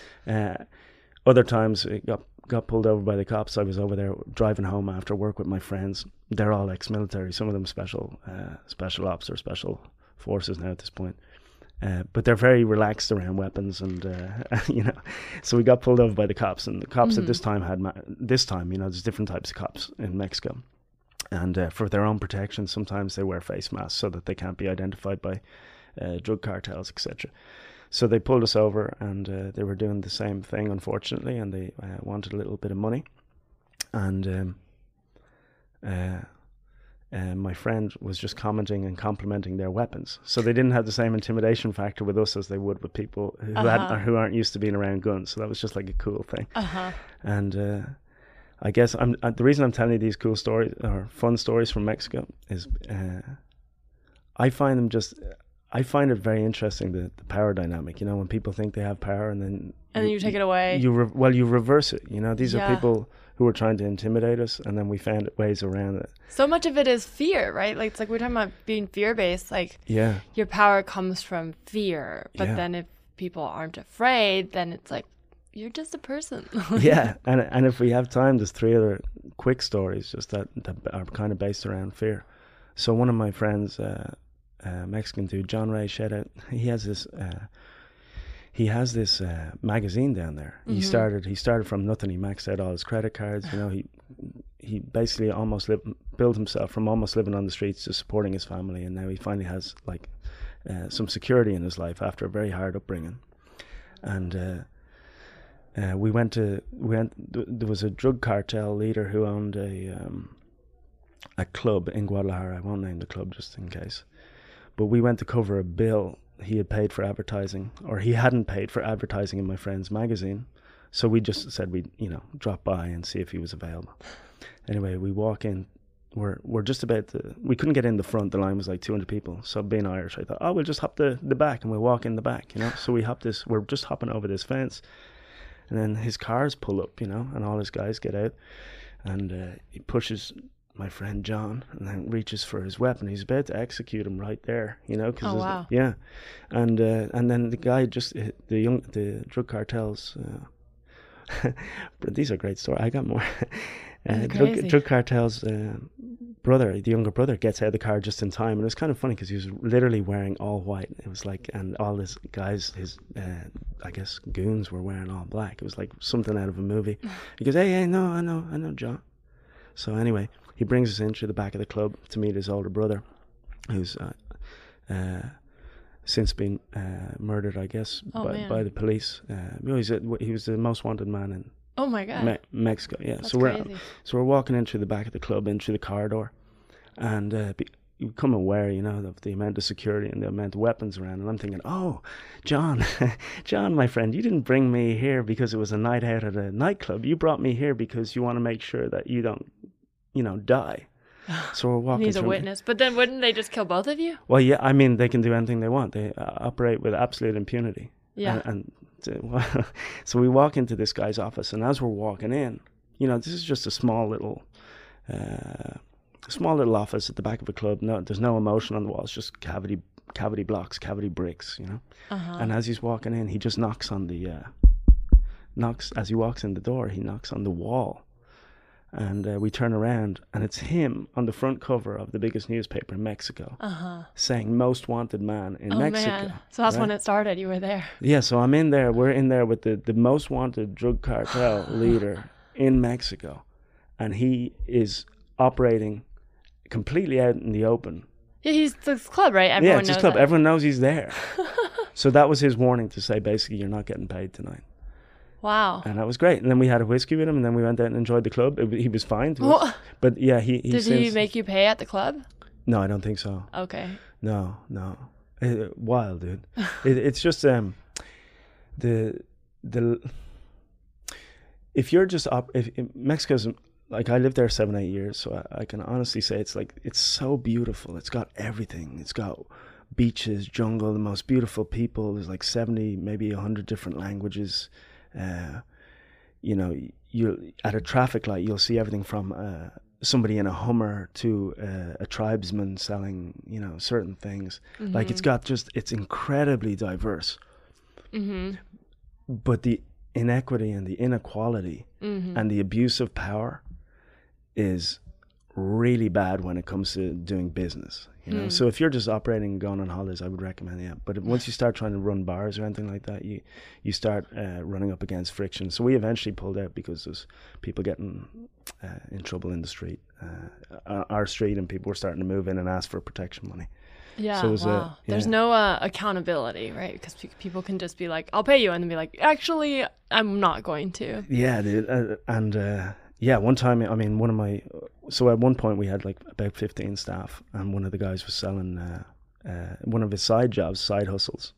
Other times it got pulled over by the cops. I was over there driving home after work with my friends. They're all ex-military. Some of them special ops or special forces now at this point. But they're very relaxed around weapons, and you know, so we got pulled over by the cops. And the cops at this time had you know, there's different types of cops in Mexico, and for their own protection, sometimes they wear face masks so that they can't be identified by drug cartels, etc. So they pulled us over, and they were doing the same thing, unfortunately, and they wanted a little bit of money. And my friend was just commenting and complimenting their weapons. So they didn't have the same intimidation factor with us as they would with people who, hadn't, or who aren't used to being around guns. So that was just like a cool thing. And I guess the reason I'm telling you these cool stories or fun stories from Mexico is I find them just... I find it very interesting, the power dynamic, you know, when people think they have power and then... And you take it away. You reverse it, you know. These are people who were trying to intimidate us, and then we found ways around it. So much of it is fear, right? Like, it's like we're talking about being fear-based, like your power comes from fear. But then if people aren't afraid, then it's like, you're just a person. And if we have time, there's three other quick stories just that are kind of based around fear. So one of my friends... Mexican dude, John Ray, shout out. He has this magazine down there. He started from nothing. He maxed out all his credit cards. You know, he basically almost built himself from almost living on the streets to supporting his family, and now he finally has like some security in his life after a very hard upbringing. And there was a drug cartel leader who owned a club in Guadalajara. I won't name the club just in case. But we went to cover a bill he had paid for advertising, or he hadn't paid for advertising in my friend's magazine. So we just said we'd, you know, drop by and see if he was available. Anyway, we walk in. We're just about to... We couldn't get in the front. The line was like 200 people. So being Irish, I thought, oh, we'll just hop the back and we'll walk in the back, you know. So we hop this... We're just hopping over this fence. And then his cars pull up, you know, and all his guys get out. And he pushes... my friend John, and then reaches for his weapon. He's about to execute him right there, you know. Cause and then the guy just the drug cartels. But these are great stories. I got more. Drug cartels' brother, the younger brother, gets out of the car just in time, and it was kind of funny because he was literally wearing all white. It was like, and all his guys, his I guess goons, were wearing all black. It was like something out of a movie. He goes, "Hey, no, I know, John." So anyway. He brings us in through the back of the club to meet his older brother, who's since been murdered, I guess, by the police. He was the most wanted man in Mexico. Yeah, that's so crazy. We're walking in through the back of the club, in through the corridor, and you become aware, you know, of the amount of security and the amount of weapons around. And I'm thinking, oh, John, my friend, you didn't bring me here because it was a night out at a nightclub. You brought me here because you want to make sure that you don't, you know, die. So we're walking. He's a witness. But then wouldn't they just kill both of you? Well, yeah, I mean, they can do anything they want. They operate with absolute impunity. Yeah. And so we walk into this guy's office, and as we're walking in, you know, this is just a small little office at the back of a club. No, there's no emotion on the walls, just cavity blocks, cavity bricks, you know. And as he's walking in, he just as he walks in the door, he knocks on the wall. And we turn around, and it's him on the front cover of the biggest newspaper in Mexico, saying "Most Wanted Man in Mexico." Man. So that's when it started. You were there. Yeah, so I'm in there. We're in there with the most wanted drug cartel leader in Mexico, and he is operating completely out in the open. Yeah, he's this club, right? Everyone knows his club. That. Everyone knows he's there. So that was his warning to say, basically, you're not getting paid tonight. Wow. And that was great. And then we had a whiskey with him, and then we went out and enjoyed the club. He was fine. But yeah, he Did he make you pay at the club? No, I don't think so. Okay. No. Wild, dude. It's just if you're just Mexico's like, I lived there 7-8 years, so I can honestly say it's so beautiful. It's got everything. It's got beaches, jungle, the most beautiful people. There's like 70, maybe 100 different languages. You know, you at a traffic light, you'll see everything from somebody in a Hummer to a tribesman selling, you know, certain things. Like it's incredibly diverse. But the inequity and the inequality and the abuse of power is really bad when it comes to doing business, you know. So if you're just operating and going on holidays, I would recommend it. But once you start trying to run bars or anything like that, you start running up against friction. So we eventually pulled out because there's people getting in trouble in the street, our street, and people were starting to move in and ask for protection money. Yeah, so there's no accountability, right? Because people can just be like, I'll pay you, and then be like, actually, I'm not going to. Yeah, one time, I mean, so at one point we had like about 15 staff, and one of the guys was selling, one of his side jobs, side hustles,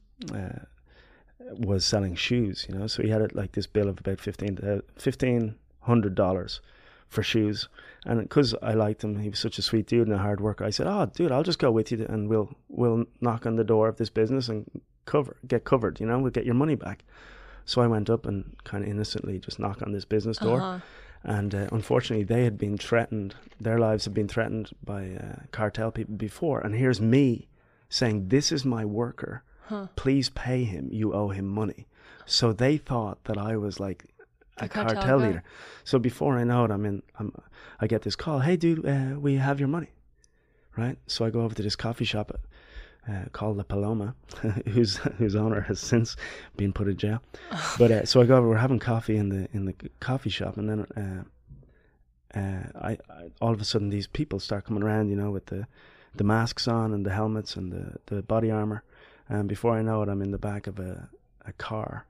was selling shoes, you know? So he had like this bill of about $1,500 for shoes. And because I liked him, he was such a sweet dude and a hard worker, I said, oh, dude, I'll just go with you and we'll knock on the door of this business and get covered, you know, we'll get your money back. So I went up and kind of innocently just knock on this business door. Uh-huh. And unfortunately, they had been threatened. Their lives had been threatened by cartel people before. And here's me saying, this is my worker. Huh. Please pay him. You owe him money. So they thought that I was like a cartel leader. So before I know it, I get this call. Hey, dude, we have your money. Right? So I go over to this coffee shop called the Paloma, whose owner has since been put in jail. But so I go over, we're having coffee in the coffee shop, and then I all of a sudden these people start coming around, you know, with the masks on and the helmets and the body armor, and before I know it, I'm in the back of a car,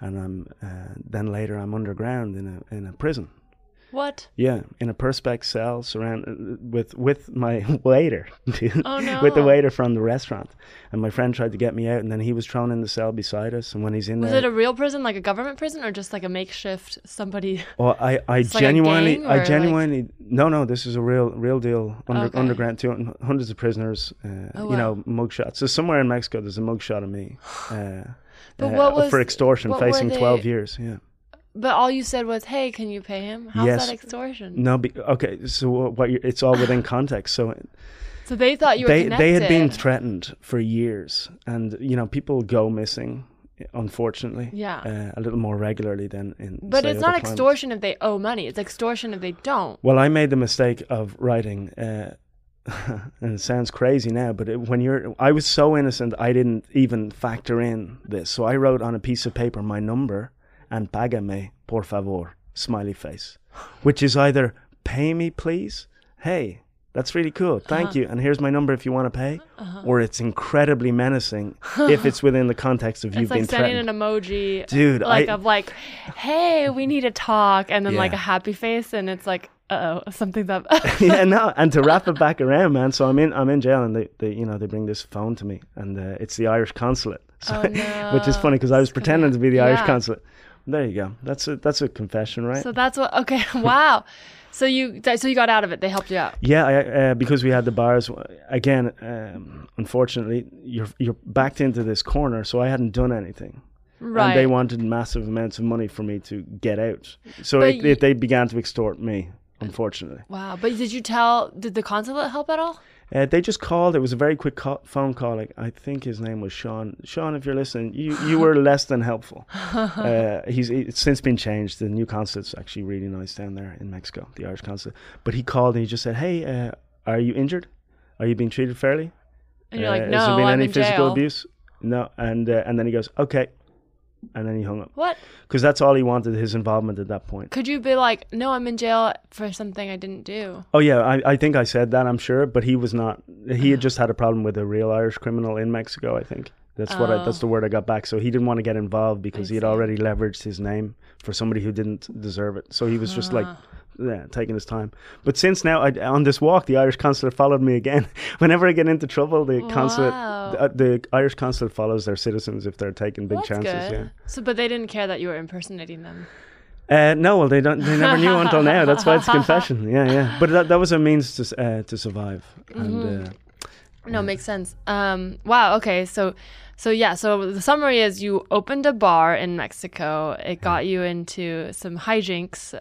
and I'm underground in a prison. What? Yeah, in a perspex cell, surrounded with my waiter, dude. Oh, no. With the waiter from the restaurant, and my friend tried to get me out, and then he was thrown in the cell beside us. And when he's in was it a real prison, like a government prison, or just like a makeshift somebody? Well, I genuinely, no, this is a real deal underground, too, hundreds of prisoners, you know, mugshots. So somewhere in Mexico, there's a mugshot of me, for extortion, facing 12 years. Yeah. But all you said was, hey, can you pay him? How's that extortion? No, okay, so it's all within context. So they thought you were connected. They had been threatened for years. And, you know, people go missing, unfortunately. Yeah. A little more regularly than in, but it's not extortion if they owe money. It's extortion if they don't. Well, I made the mistake of writing... and it sounds crazy now, but I was so innocent, I didn't even factor in this. So I wrote on a piece of paper my number... and págame, por favor, smiley face, which is either pay me, please. Hey, that's really cool. Thank you. And here's my number if you want to pay. Or it's incredibly menacing if it's within the context of you've been threatened. It's like sending an emoji, dude, of like, hey, we need to talk. And then like a happy face. And it's like, uh-oh, something's up. Yeah, no. And to wrap it back around, man. So I'm in jail, and they bring this phone to me, and it's the Irish consulate. So, oh, no. Which is funny because I was pretending to be the Irish consulate. There you go. That's a confession, right? So that's what. Okay. Wow. So you got out of it. They helped you out. Yeah, because we had the bars again. Unfortunately, you're backed into this corner. So I hadn't done anything. Right. And they wanted massive amounts of money for me to get out. So they began to extort me. Unfortunately. Wow. But did the consulate help at all? They just called. It was a very quick phone call. Like, I think his name was Sean. Sean, if you're listening, you were less than helpful. It's since been changed. The new consulate's actually really nice down there in Mexico, the Irish consulate. But he called and he just said, hey, are you injured? Are you being treated fairly? And you're like, no, has there been any physical abuse? No. And then he goes, okay. And then he hung up. What? Because that's all he wanted, his involvement at that point. Could you be like, no, I'm in jail for something I didn't do? Oh, yeah. I think I said that, I'm sure. But he was not. He had just had a problem with a real Irish criminal in Mexico, I think. That's the word I got back. So he didn't want to get involved because he had already leveraged his name for somebody who didn't deserve it. So he was just like... Yeah, taking his time. But since now, on this walk, the Irish consulate followed me again. Whenever I get into trouble, the Irish consulate follows their citizens if they're taking big chances. Good. Yeah. So, but they didn't care that you were impersonating them. No, well, they never knew until now. That's why it's a confession. Yeah, yeah. But that was a means to survive. Mm-hmm. And, no, makes sense. Wow. Okay, so So yeah, so the summary is you opened a bar in Mexico. It got you into some hijinks.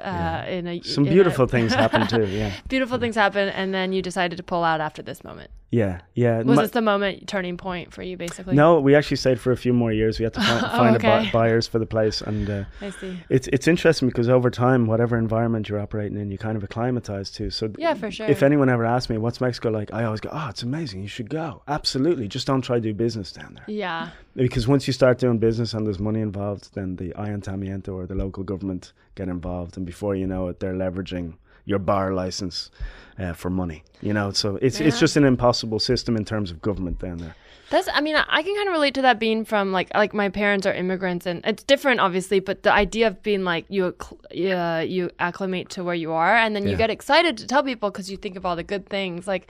Some beautiful things happened too. Yeah, beautiful things happened, and then you decided to pull out after this moment. Yeah, yeah. Was this the moment, turning point for you, basically? No, we actually stayed for a few more years. We had to find buyers for the place, and I see. It's interesting because over time, whatever environment you're operating in, you kind of acclimatize to. So yeah, for sure. If anyone ever asks me what's Mexico like, I always go, "Oh, it's amazing. You should go. Absolutely. Just don't try to do business down there." Yeah. Because once you start doing business and there's money involved, then the ayuntamiento or the local government get involved, and before you know it, they're leveraging your bar license for money, you know, so it's just an impossible system in terms of government down there. I can kind of relate to that, being from like my parents are immigrants, and it's different obviously, but the idea of being like you acclimate to where you are, and then you get excited to tell people because you think of all the good things, like,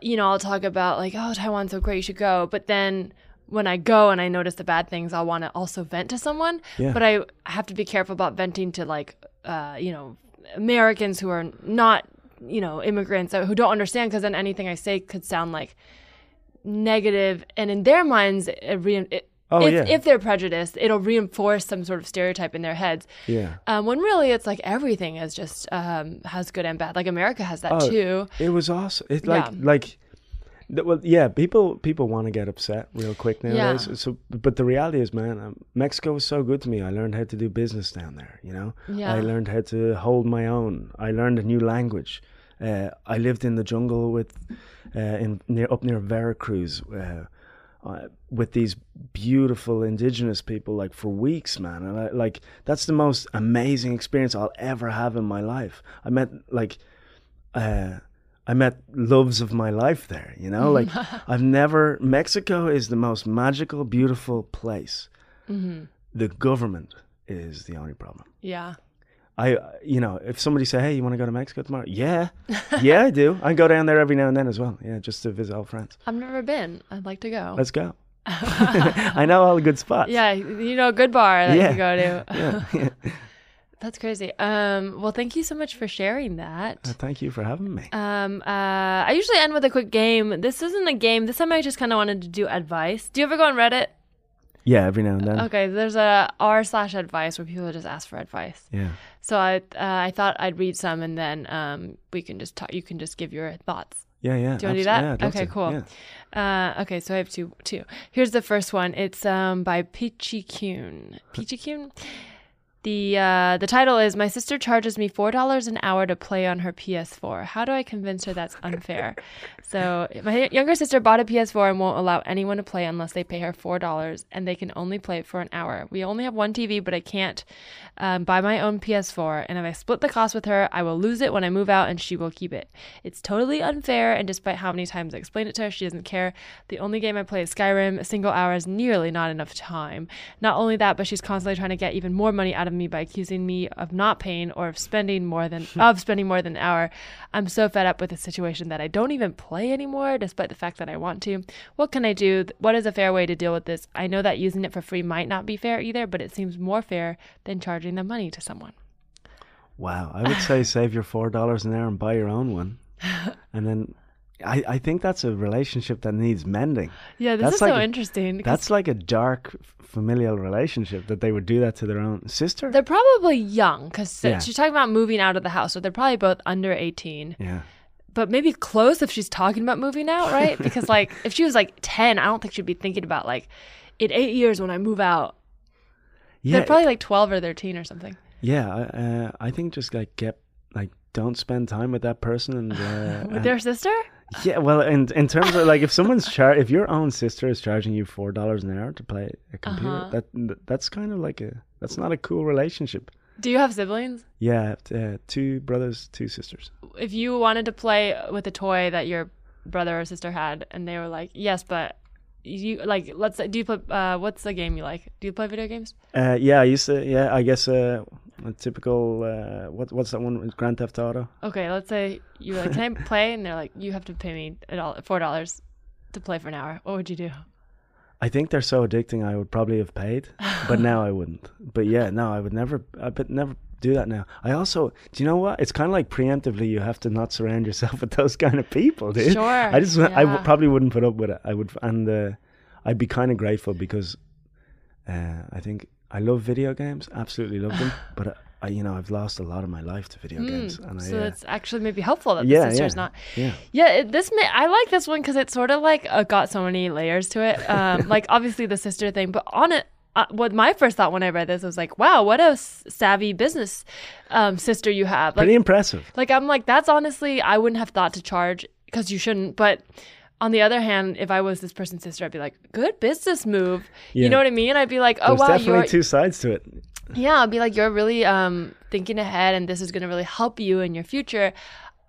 you know, I'll talk about like, oh, Taiwan's so great, you should go, but then when I go and I notice the bad things, I'll want to also vent to someone, but I have to be careful about venting to like you know, Americans who are not, you know, immigrants, who don't understand, because then anything I say could sound like negative, and in their minds, if they're prejudiced, it'll reinforce some sort of stereotype in their heads. Yeah. When really, it's like everything is just has good and bad. Like America has that too. It was awesome. It's people want to get upset real quick nowadays. Yeah. So, but the reality is, man, Mexico was so good to me. I learned how to do business down there, you know? Yeah. I learned how to hold my own. I learned a new language. I lived in the jungle up near Veracruz with these beautiful indigenous people, like, for weeks, man. And that's the most amazing experience I'll ever have in my life. I met loves of my life there, you know, like Mexico is the most magical, beautiful place. Mm-hmm. The government is the only problem. Yeah. You know, if somebody say, hey, you want to go to Mexico tomorrow? Yeah. Yeah, I do. I go down there every now and then as well. Yeah. Just to visit old friends. I've never been. I'd like to go. Let's go. I know all the good spots. Yeah. You know, a good bar that you go to. Yeah. That's crazy. Well, thank you so much for sharing that. Thank you for having me. I usually end with a quick game. This isn't a game. This time I just kind of wanted to do advice. Do you ever go on Reddit? Yeah, every now and then. Okay, there's a r/advice where people just ask for advice. Yeah. So I thought I'd read some, and then we can just talk. You can just give your thoughts. Yeah, yeah. Do you want to do that? Yeah, I'd love to. Cool. Yeah. Okay, so I have two. Here's the first one. It's by Peachy Kuhn. The title is, my sister charges me $4 an hour to play on her PS4. How do I convince her that's unfair? So my younger sister bought a PS4 and won't allow anyone to play unless they pay her $4, and they can only play it for an hour. We only have one TV, but I can't buy my own PS4. And if I split the cost with her, I will lose it when I move out and she will keep it. It's totally unfair. And despite how many times I explain it to her, she doesn't care. The only game I play is Skyrim. A single hour is nearly not enough time. Not only that, but she's constantly trying to get even more money out of me by accusing me of not paying or of spending more than an hour. I'm so fed up with the situation that I don't even play anymore, despite the fact that I want to. What can I do? What is a fair way to deal with this? I know that using it for free might not be fair either, but it seems more fair than charging the money to someone. Wow. I would say save your $4 an hour and buy your own one. And then I think that's a relationship that needs mending. Yeah, that's is like so interesting. That's like a dark familial relationship that they would do that to their own sister. They're probably young because she's talking about moving out of the house, so they're probably both under 18. Yeah. But maybe close if she's talking about moving out, right? Because like if she was like 10, I don't think she'd be thinking about like, in 8 years when I move out. Yeah, they're probably like 12 or 13 or something. Yeah, I think just like don't spend time with that person and with their sister. Yeah, well, in terms of like, if someone's if your own sister is charging you $4 an hour to play a computer, that's kind of like that's not a cool relationship. Do you have siblings? Yeah, I have 2 brothers, 2 sisters. If you wanted to play with a toy that your brother or sister had, and they were like, "Yes, but you like, let's do you play? What's the game you like? Do you play video games?" Yeah, I used to. Yeah, I guess. A typical, what's that one? Grand Theft Auto. Okay, let's say you were like, can I play? And they're like, you have to pay me $4 to play for an hour. What would you do? I think they're so addicting, I would probably have paid, but now I wouldn't. But yeah, no, I would never do that now. I also, do you know what? It's kind of like preemptively, you have to not surround yourself with those kind of people, dude. Sure. I probably wouldn't put up with it. I would, and I'd be kind of grateful because I think I love video games, absolutely love them, but I, you know, I've lost a lot of my life to video games. And so it's actually maybe helpful that the sister's not. I like this one because it's sort of like got so many layers to it. Like obviously the sister thing, but on it, what my first thought when I read this was like, wow, what a savvy business sister you have. Like, pretty impressive. Like I'm like, that's honestly, I wouldn't have thought to charge because you shouldn't, but... On the other hand, if I was this person's sister, I'd be like, good business move. Yeah. You know what I mean? I'd be like, oh, wow. There's definitely two sides to it. Yeah, I'd be like, you're really thinking ahead and this is going to really help you in your future.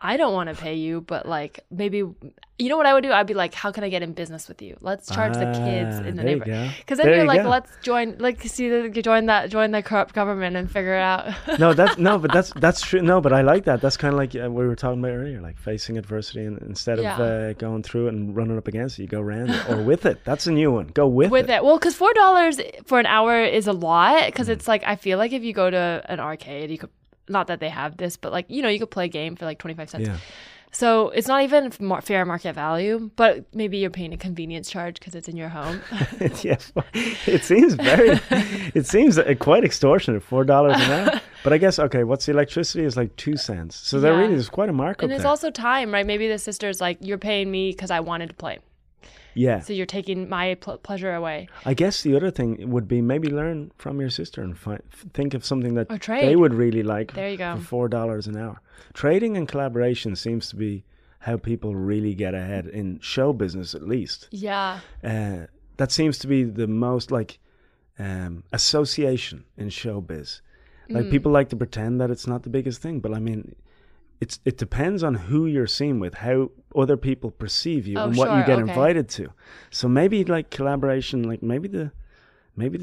I don't want to pay you, but like maybe, you know what I would do? I'd be like, how can I get in business with you? Let's charge the kids in the neighborhood. Because then you're like, let's join, like, see, join the corrupt government and figure it out. That's true. No, but I like that. That's kind of like we were talking about earlier, like facing adversity and instead of going through it and running up against it, you go around it or with it. That's a new one. Go with it. Well, because $4 for an hour is a lot because it's like, I feel like if you go to an arcade, you could. Not that they have this, but like, you know, you could play a game for like 25 cents. Yeah. So it's not even fair market value, but maybe you're paying a convenience charge because it's in your home. Yes. It seems quite extortionate, $4 an hour. But I guess, okay, what's the electricity is like 2 cents. So there really is quite a markup there. And it's also time, right? Maybe the sister's like, you're paying me because I wanted to play. Yeah. So you're taking my pleasure away. I guess the other thing would be maybe learn from your sister and think of something that they would really like. There you go. For $4 an hour. Trading and collaboration seems to be how people really get ahead in show business, at least. Yeah. That seems to be the most like association in showbiz. Like people like to pretend that it's not the biggest thing, but I mean, it depends on who you're seen with, how other people perceive you and what you get invited to. So maybe like collaboration, like maybe the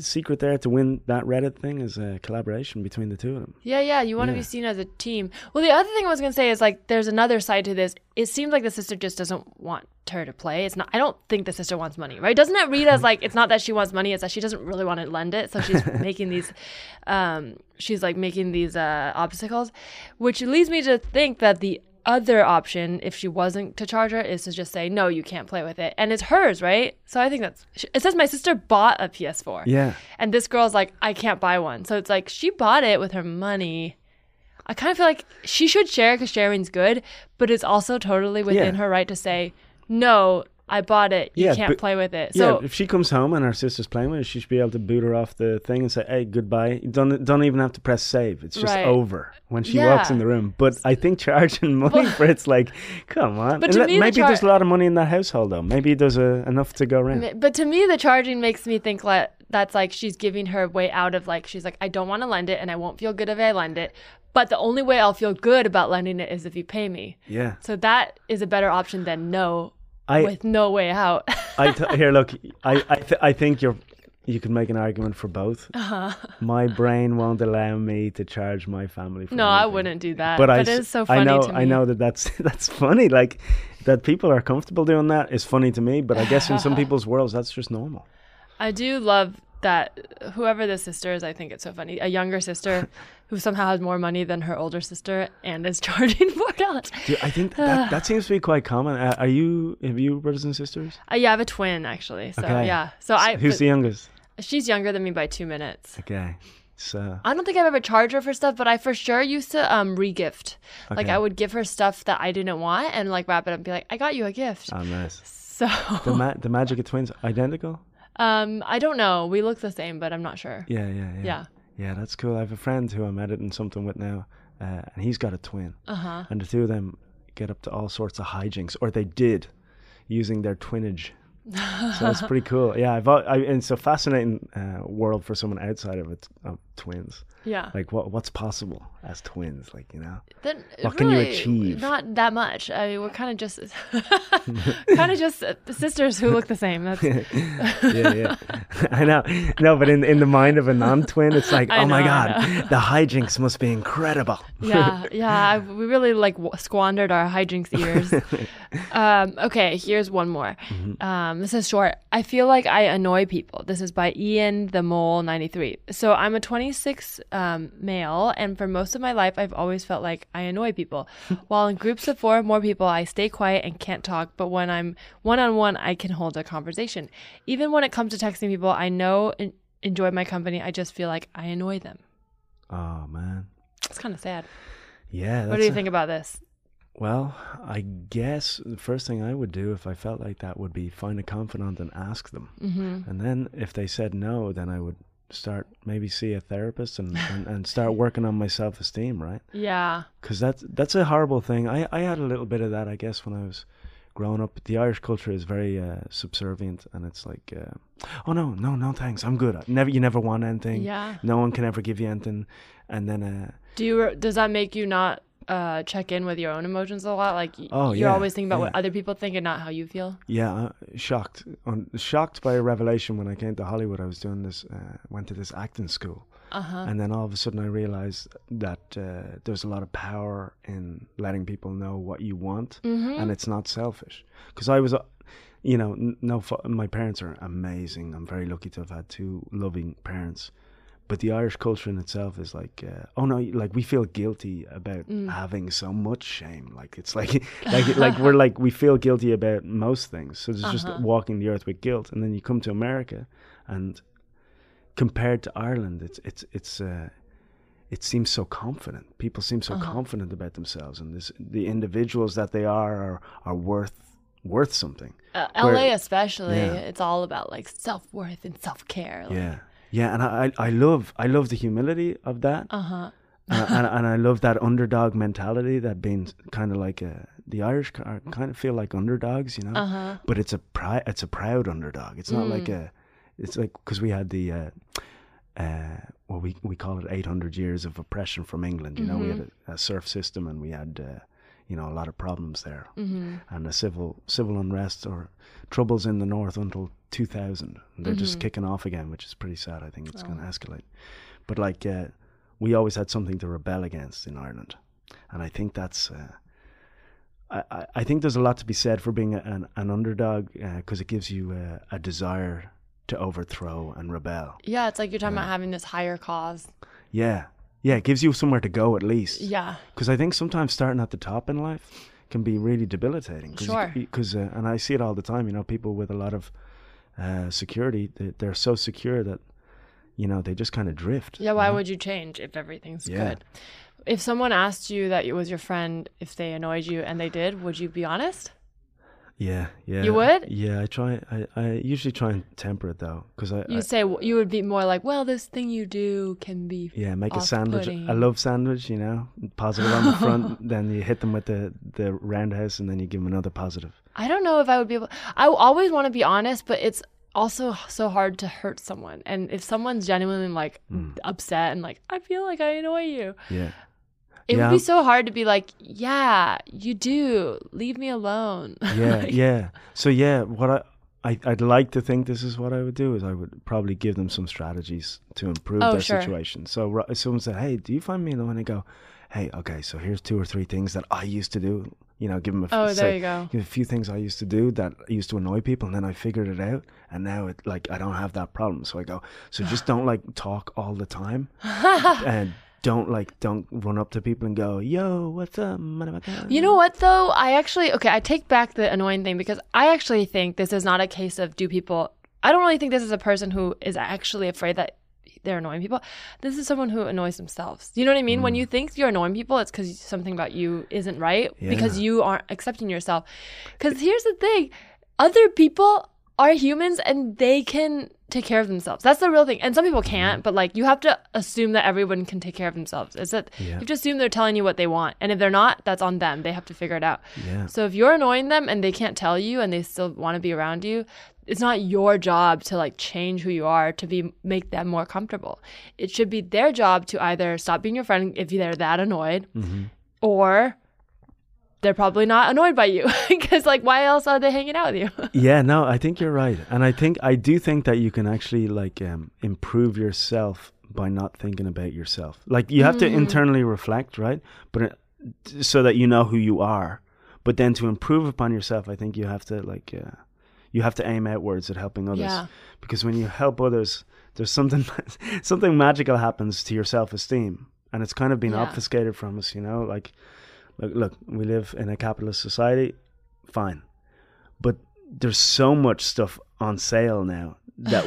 secret there to win that Reddit thing is a collaboration between the two of them. Yeah. You want to be seen as a team. Well, the other thing I was going to say is like, there's another side to this. It seems like the sister just doesn't want her to play. It's not, I don't think the sister wants money, right? Doesn't it read as like, it's not that she wants money, it's that she doesn't really want to lend it. So she's making these, obstacles, which leads me to think that the other option, if she wasn't to charge her, is to just say, no, you can't play with it. And it's hers, right? So I think that's... It says my sister bought a PS4. Yeah. And this girl's like, I can't buy one. So it's like, she bought it with her money. I kind of feel like she should share because sharing's good, but it's also totally within her right to say, no, I bought it. You can't play with it. So if she comes home and her sister's playing with it, she should be able to boot her off the thing and say, hey, goodbye. You don't even have to press save. It's just over when she walks in the room. But I think charging money for it's like, come on. But to me, maybe there's a lot of money in that household, though. Maybe there's enough to go around. But to me, the charging makes me think that's like she's giving her way out of like, she's like, I don't want to lend it and I won't feel good if I lend it. But the only way I'll feel good about lending it is if you pay me. Yeah. So that is a better option than with no way out. I think you can make an argument for both. Uh-huh. My brain won't allow me to charge my family for anything. I wouldn't do that. But it is so funny to me. I know that's funny. Like that people are comfortable doing that is funny to me. But I guess in some people's worlds, that's just normal. I do love that whoever the sister is, I think it's so funny. A younger sister who somehow has more money than her older sister and is charging $4. Dude, I think that seems to be quite common. Have you brothers and sisters? I have a twin actually. So yeah. Who's the youngest? She's younger than me by 2 minutes. Okay. So I don't think I've ever charged her for stuff, but I for sure used to re-gift. Okay. Like I would give her stuff that I didn't want and like wrap it up and be like, I got you a gift. Oh, nice. So the magic of twins, identical? I don't know. We look the same, but I'm not sure. Yeah, that's cool. I have a friend who I'm editing something with now, and he's got a twin. Uh-huh. And the two of them get up to all sorts of hijinks, or they did, using their twinnage. So that's pretty cool. Yeah, it's a fascinating world for someone outside of it, of twins. Yeah. Like what's possible as twins? Like, you know, then what really can you achieve? Not that much. I mean, we're kind of just sisters who look the same. That's yeah. I know. No, but in the mind of a non-twin, it's like, oh my God, the hijinks must be incredible. We really like squandered our hijinks years. Okay, here's one more. Mm-hmm. This is short. I feel like I annoy people. This is by Ian the Mole 93. So I'm a 20 26 male, and for most of my life, I've always felt like I annoy people. While in groups of four or more people, I stay quiet and can't talk, but when I'm one-on-one, I can hold a conversation. Even when it comes to texting people I know and enjoy my company, I just feel like I annoy them. Oh, man. It's kind of sad. Yeah. What do you think about this? Well, I guess the first thing I would do if I felt like that would be find a confidant and ask them. Mm-hmm. And then if they said no, then I would start maybe see a therapist and start working on my self-esteem, right? Yeah. Because that's a horrible thing. I had a little bit of that, I guess, when I was growing up. The Irish culture is very subservient, and it's like, oh, no, thanks. I'm good. You never want anything. Yeah. No one can ever give you anything. And then... Does that make you not... check in with your own emotions a lot, like you're always thinking about what other people think and not how you feel? Shocked by a revelation when I came to Hollywood. I was doing this went to this acting school, and then all of a sudden I realized that there's a lot of power in letting people know what you want, and it's not selfish. Because I was my parents are amazing. I'm very lucky to have had two loving parents. But the Irish culture in itself is like, we feel guilty about having so much shame. Like it's like we feel guilty about most things. So it's just walking the earth with guilt. And then you come to America, and compared to Ireland, it seems so confident. People seem so confident about themselves, and the individuals that they are worth something. LA especially, it's all about like self-worth and self-care. Like. Yeah. Yeah, and I love the humility of that, and I love that underdog mentality, that being kind of like the Irish kind of feel like underdogs, you know. But it's a proud underdog. It's not like it's like, because we had the we call it 800 years of oppression from England. You know, we had a serf system, and we had a lot of problems there, and the civil unrest or troubles in the north until 2000. They're just kicking off again, which is pretty sad. I think it's going to escalate. But like, we always had something to rebel against in Ireland, and I think that's. I think there's a lot to be said for being an underdog, because it gives you a desire to overthrow and rebel. Yeah, it's like you're talking about having this higher cause. Yeah. Yeah, it gives you somewhere to go at least. Yeah. Because I think sometimes starting at the top in life can be really debilitating. Sure. Because and I see it all the time. You know, people with a lot of security, they're so secure that they just kind of drift. Yeah. Why would you change if everything's good? If someone asked you that it was your friend, if they annoyed you and they did, would you be honest? Yeah. You would? Yeah, I try. I usually try and temper it though, because you would be more like, well, this thing you do can be make a sandwich. I love sandwich. You know, positive on the front, then you hit them with the roundhouse, and then you give them another positive. I don't know if I would be able. I always want to be honest, but it's also so hard to hurt someone. And if someone's genuinely like upset and like, I feel like I annoy you. Yeah. It would be so hard to be like, yeah, you do. Leave me alone. Yeah, yeah. So yeah, what I'd like to think this is what I would do is I would probably give them some strategies to improve their situation. So someone said, hey, do you find me annoying? I go, hey, okay, so here's 2 or 3 things that I used to do. You know, give them a few things I used to do that used to annoy people, and then I figured it out, and now it I don't have that problem. So I go, so just don't talk all the time, and. Don't run up to people and go, yo, what's up? You know what though? I take back the annoying thing, because I actually think this is not a case of I don't really think this is a person who is actually afraid that they're annoying people. This is someone who annoys themselves. You know what I mean? When you think you're annoying people, it's because something about you isn't right, because you aren't accepting yourself. Because here's the thing, other people are humans and they can take care of themselves. That's the real thing. And some people can't, but you have to assume that everyone can take care of themselves. It's that you have to assume they're telling you what they want. And if they're not, that's on them. They have to figure it out. Yeah. So if you're annoying them and they can't tell you and they still want to be around you, it's not your job to change who you are to make them more comfortable. It should be their job to either stop being your friend if they're that annoyed, or they're probably not annoyed by you, because why else are they hanging out with you? Yeah, no, I think you're right. And I do think that you can actually improve yourself by not thinking about yourself. You have to internally reflect, right? But so that you know who you are. But then to improve upon yourself, I think you have to aim outwards at helping others, because when you help others, there's something magical happens to your self-esteem, and it's kind of been obfuscated from us, you know, like, look, we live in a capitalist society, fine, but there's so much stuff on sale now that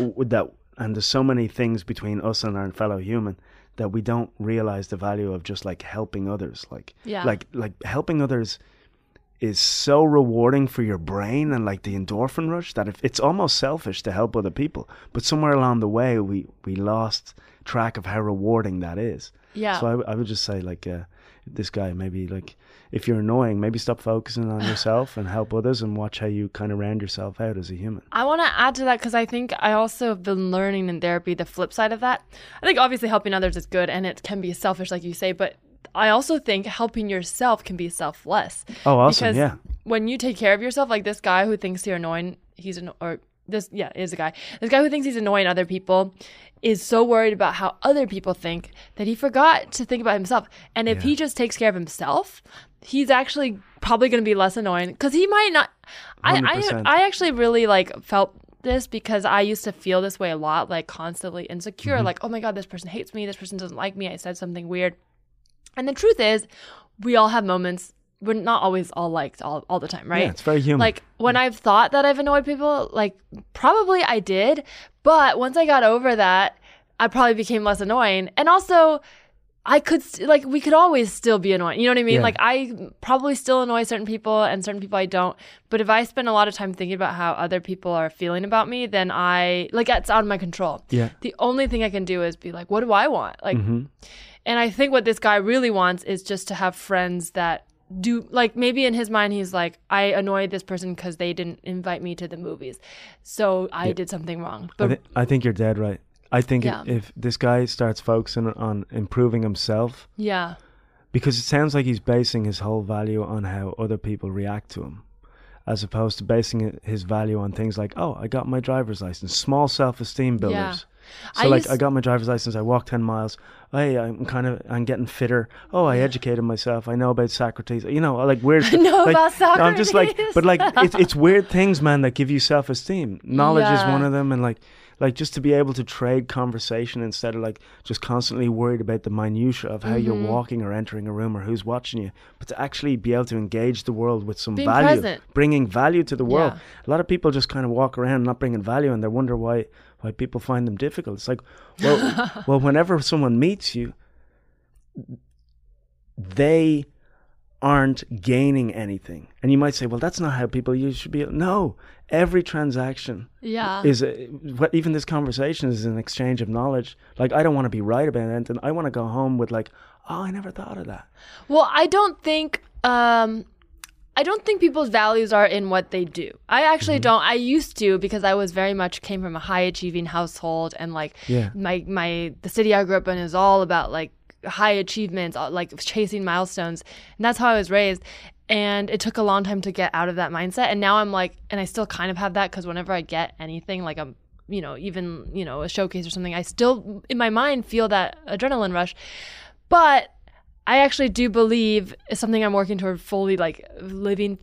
and there's so many things between us and our fellow human that we don't realize the value of just like helping others. Like helping others is so rewarding for your brain and like the endorphin rush that if it's almost selfish to help other people, but somewhere along the way we lost track of how rewarding that is. Yeah. So I would just say like this guy, maybe like if you're annoying, maybe stop focusing on yourself and help others and watch how you kind of round yourself out as a human. I want to add to that because I think I also have been learning in therapy the flip side of that. I think obviously helping others is good and it can be selfish like you say, but I also think helping yourself can be selfless. Oh, awesome. Because when you take care of yourself, like this guy who thinks you're annoying, This guy who thinks he's annoying other people is so worried about how other people think that he forgot to think about himself. And if he just takes care of himself, he's actually probably going to be less annoying because he might not. I actually really like felt this because I used to feel this way a lot, like constantly insecure, like, oh my God, this person hates me. This person doesn't like me. I said something weird. And the truth is we all have moments. We're not always all liked all the time, right? Yeah, it's very human. Like when I've thought that I've annoyed people, like probably I did, but once I got over that, I probably became less annoying. And also I could we could always still be annoying. You know what I mean? Yeah. Like I probably still annoy certain people and certain people I don't. But if I spend a lot of time thinking about how other people are feeling about me, then it's out of my control. Yeah. The only thing I can do is be like, what do I want? Like, and I think what this guy really wants is just to have friends that do, like, maybe in his mind he's like, I annoyed this person because they didn't invite me to the movies, so I did something wrong. But I think you're dead right. I think if this guy starts focusing on improving himself, because it sounds like he's basing his whole value on how other people react to him, as opposed to basing his value on things like, oh, I got my driver's license. Small self-esteem builders. So I got my driver's license. I walked 10 miles. Hey, I'm getting fitter. Oh, I educated myself. I know about Socrates. You know, like weird. I know about Socrates. I'm just like, but like, it's weird things, man, that give you self-esteem. Knowledge is one of them. And like just to be able to trade conversation instead of like just constantly worried about the minutiae of how you're walking or entering a room or who's watching you, but to actually be able to engage the world with some value, bringing value to the world. A lot of people just kind of walk around not bringing value and they wonder why people find them difficult. It's like, well, whenever someone meets you, they aren't gaining anything. And you might say, well, that's not how people should be. No, every transaction is, even this conversation is an exchange of knowledge. Like, I don't want to be right about anything. I want to go home with like, oh, I never thought of that. Well, I don't think people's values are in what they do. I actually don't. I used to, because I was very much came from a high achieving household, and like the city I grew up in is all about like high achievements, like chasing milestones. And that's how I was raised. And it took a long time to get out of that mindset. And now I'm like, and I still kind of have that, because whenever I get anything, like I'm, you know, even, you know, a showcase or something, I still in my mind feel that adrenaline rush. But I actually do believe it's something I'm working toward fully, like living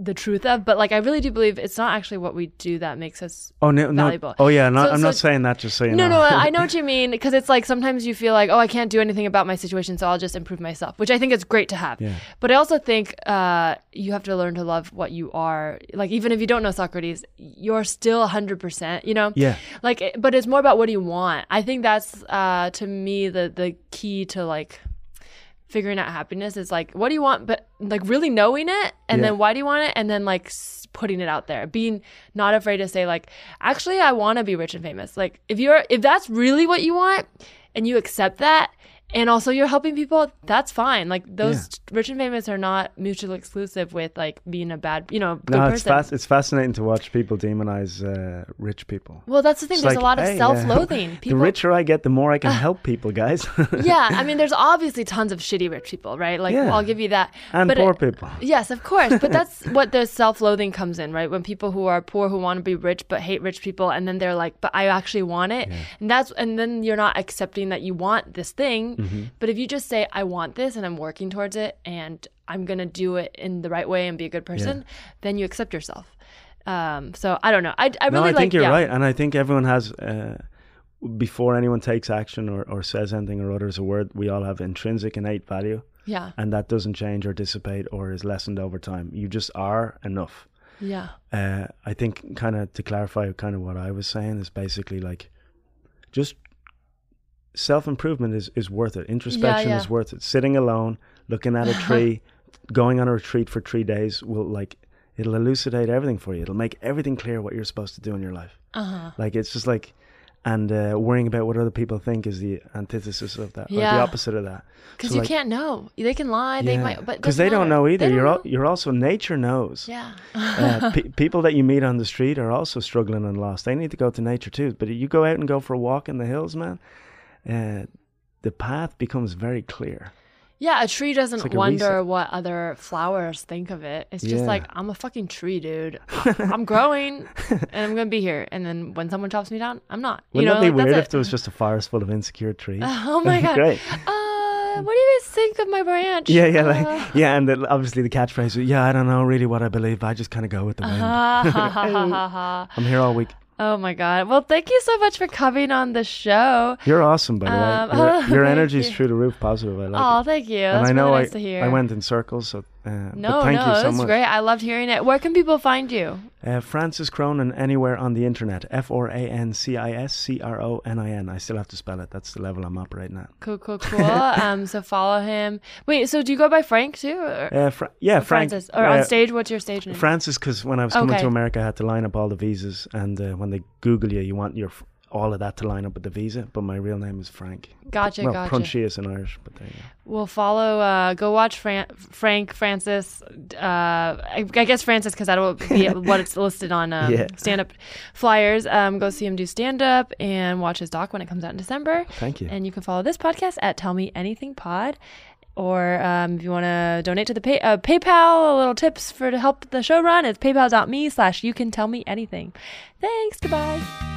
the truth of. But like, I really do believe it's not actually what we do that makes us valuable. Oh yeah, I'm not saying that just so you know. No, I know what you mean, because it's like sometimes you feel like, oh, I can't do anything about my situation, so I'll just improve myself, which I think is great to have. Yeah. But I also think you have to learn to love what you are. Like, even if you don't know Socrates, you're still 100%. You know. Yeah. Like, but it's more about what do you want. I think that's to me the key to like figuring out happiness is like, what do you want, but like really knowing it, and then why do you want it, and then like putting it out there, being not afraid to say like, actually I want to be rich and famous. Like if that's really what you want and you accept that, and also you're helping people, that's fine. Like those rich and famous are not mutually exclusive with like being a bad, you know, good person. It's fascinating to watch people demonize rich people. Well, that's the thing. It's there's like, a lot of self-loathing. People, the richer I get, the more I can help people, guys. I mean, there's obviously tons of shitty rich people, right? Like I'll give you that. And poor people. Yes, of course. But that's what the self-loathing comes in, right? When people who are poor, who want to be rich, but hate rich people, and then they're like, but I actually want it. Yeah. And then you're not accepting that you want this thing. But if you just say, I want this and I'm working towards it and I'm going to do it in the right way and be a good person, then you accept yourself. So I don't know. I think you're right. And I think everyone has, before anyone takes action or says anything or utters a word, we all have intrinsic innate value. Yeah. And that doesn't change or dissipate or is lessened over time. You just are enough. Yeah. I think kind of to clarify kind of what I was saying is basically like just self-improvement is worth it. Introspection is worth it. Sitting alone, looking at a tree, going on a retreat for 3 days will like, it'll elucidate everything for you. It'll make everything clear what you're supposed to do in your life. Like, it's just like, and worrying about what other people think is the antithesis of that, or the opposite of that. Because so you like, can't know. They can lie. They might, but because they don't know either. You're also, nature knows. Yeah. People that you meet on the street are also struggling and lost. They need to go to nature too. But you go out and go for a walk in the hills, man, the path becomes very clear. Yeah, a tree doesn't like wonder what other flowers think of it. It's just like, I'm a fucking tree, dude. I'm growing and I'm going to be here. And then when someone chops me down, I'm not. Wouldn't that be like, weird if there was just a forest full of insecure trees? Oh my God. Great. What do you guys think of my branch? And then obviously the catchphrase was, I don't know really what I believe, but I just kind of go with the wind. I'm here all week. Oh my God. Well, thank you so much for coming on the show. You're awesome, by the way. Your energy is through the roof, positive. I like it. Oh, thank you. That's really nice to hear. I went in circles, so thank you so much. Great. I loved hearing it. Where can people find you? Francis Cronin anywhere on the internet. FrancisCronin. I still have to spell it. That's the level I'm operating at. Cool. So follow him. Wait, so do you go by Frank too? Or? Frank. Francis. Or on stage, what's your stage name? Francis, because when I was coming to America, I had to line up all the visas. And when they Google you, you want your all of that to line up with the visa, but my real name is Frank. Gotcha. Proncius in Irish, but there you go. We'll follow, go watch Francis, I guess Francis, because that'll be what it's listed on stand-up flyers. Go see him do stand-up and watch his doc when it comes out in December. Thank you. And you can follow this podcast at Tell Me Anything Pod. Or if you want to donate to the PayPal, little tips to help the show run, it's paypal.me/YouCanTellMeAnything. Thanks. Goodbye.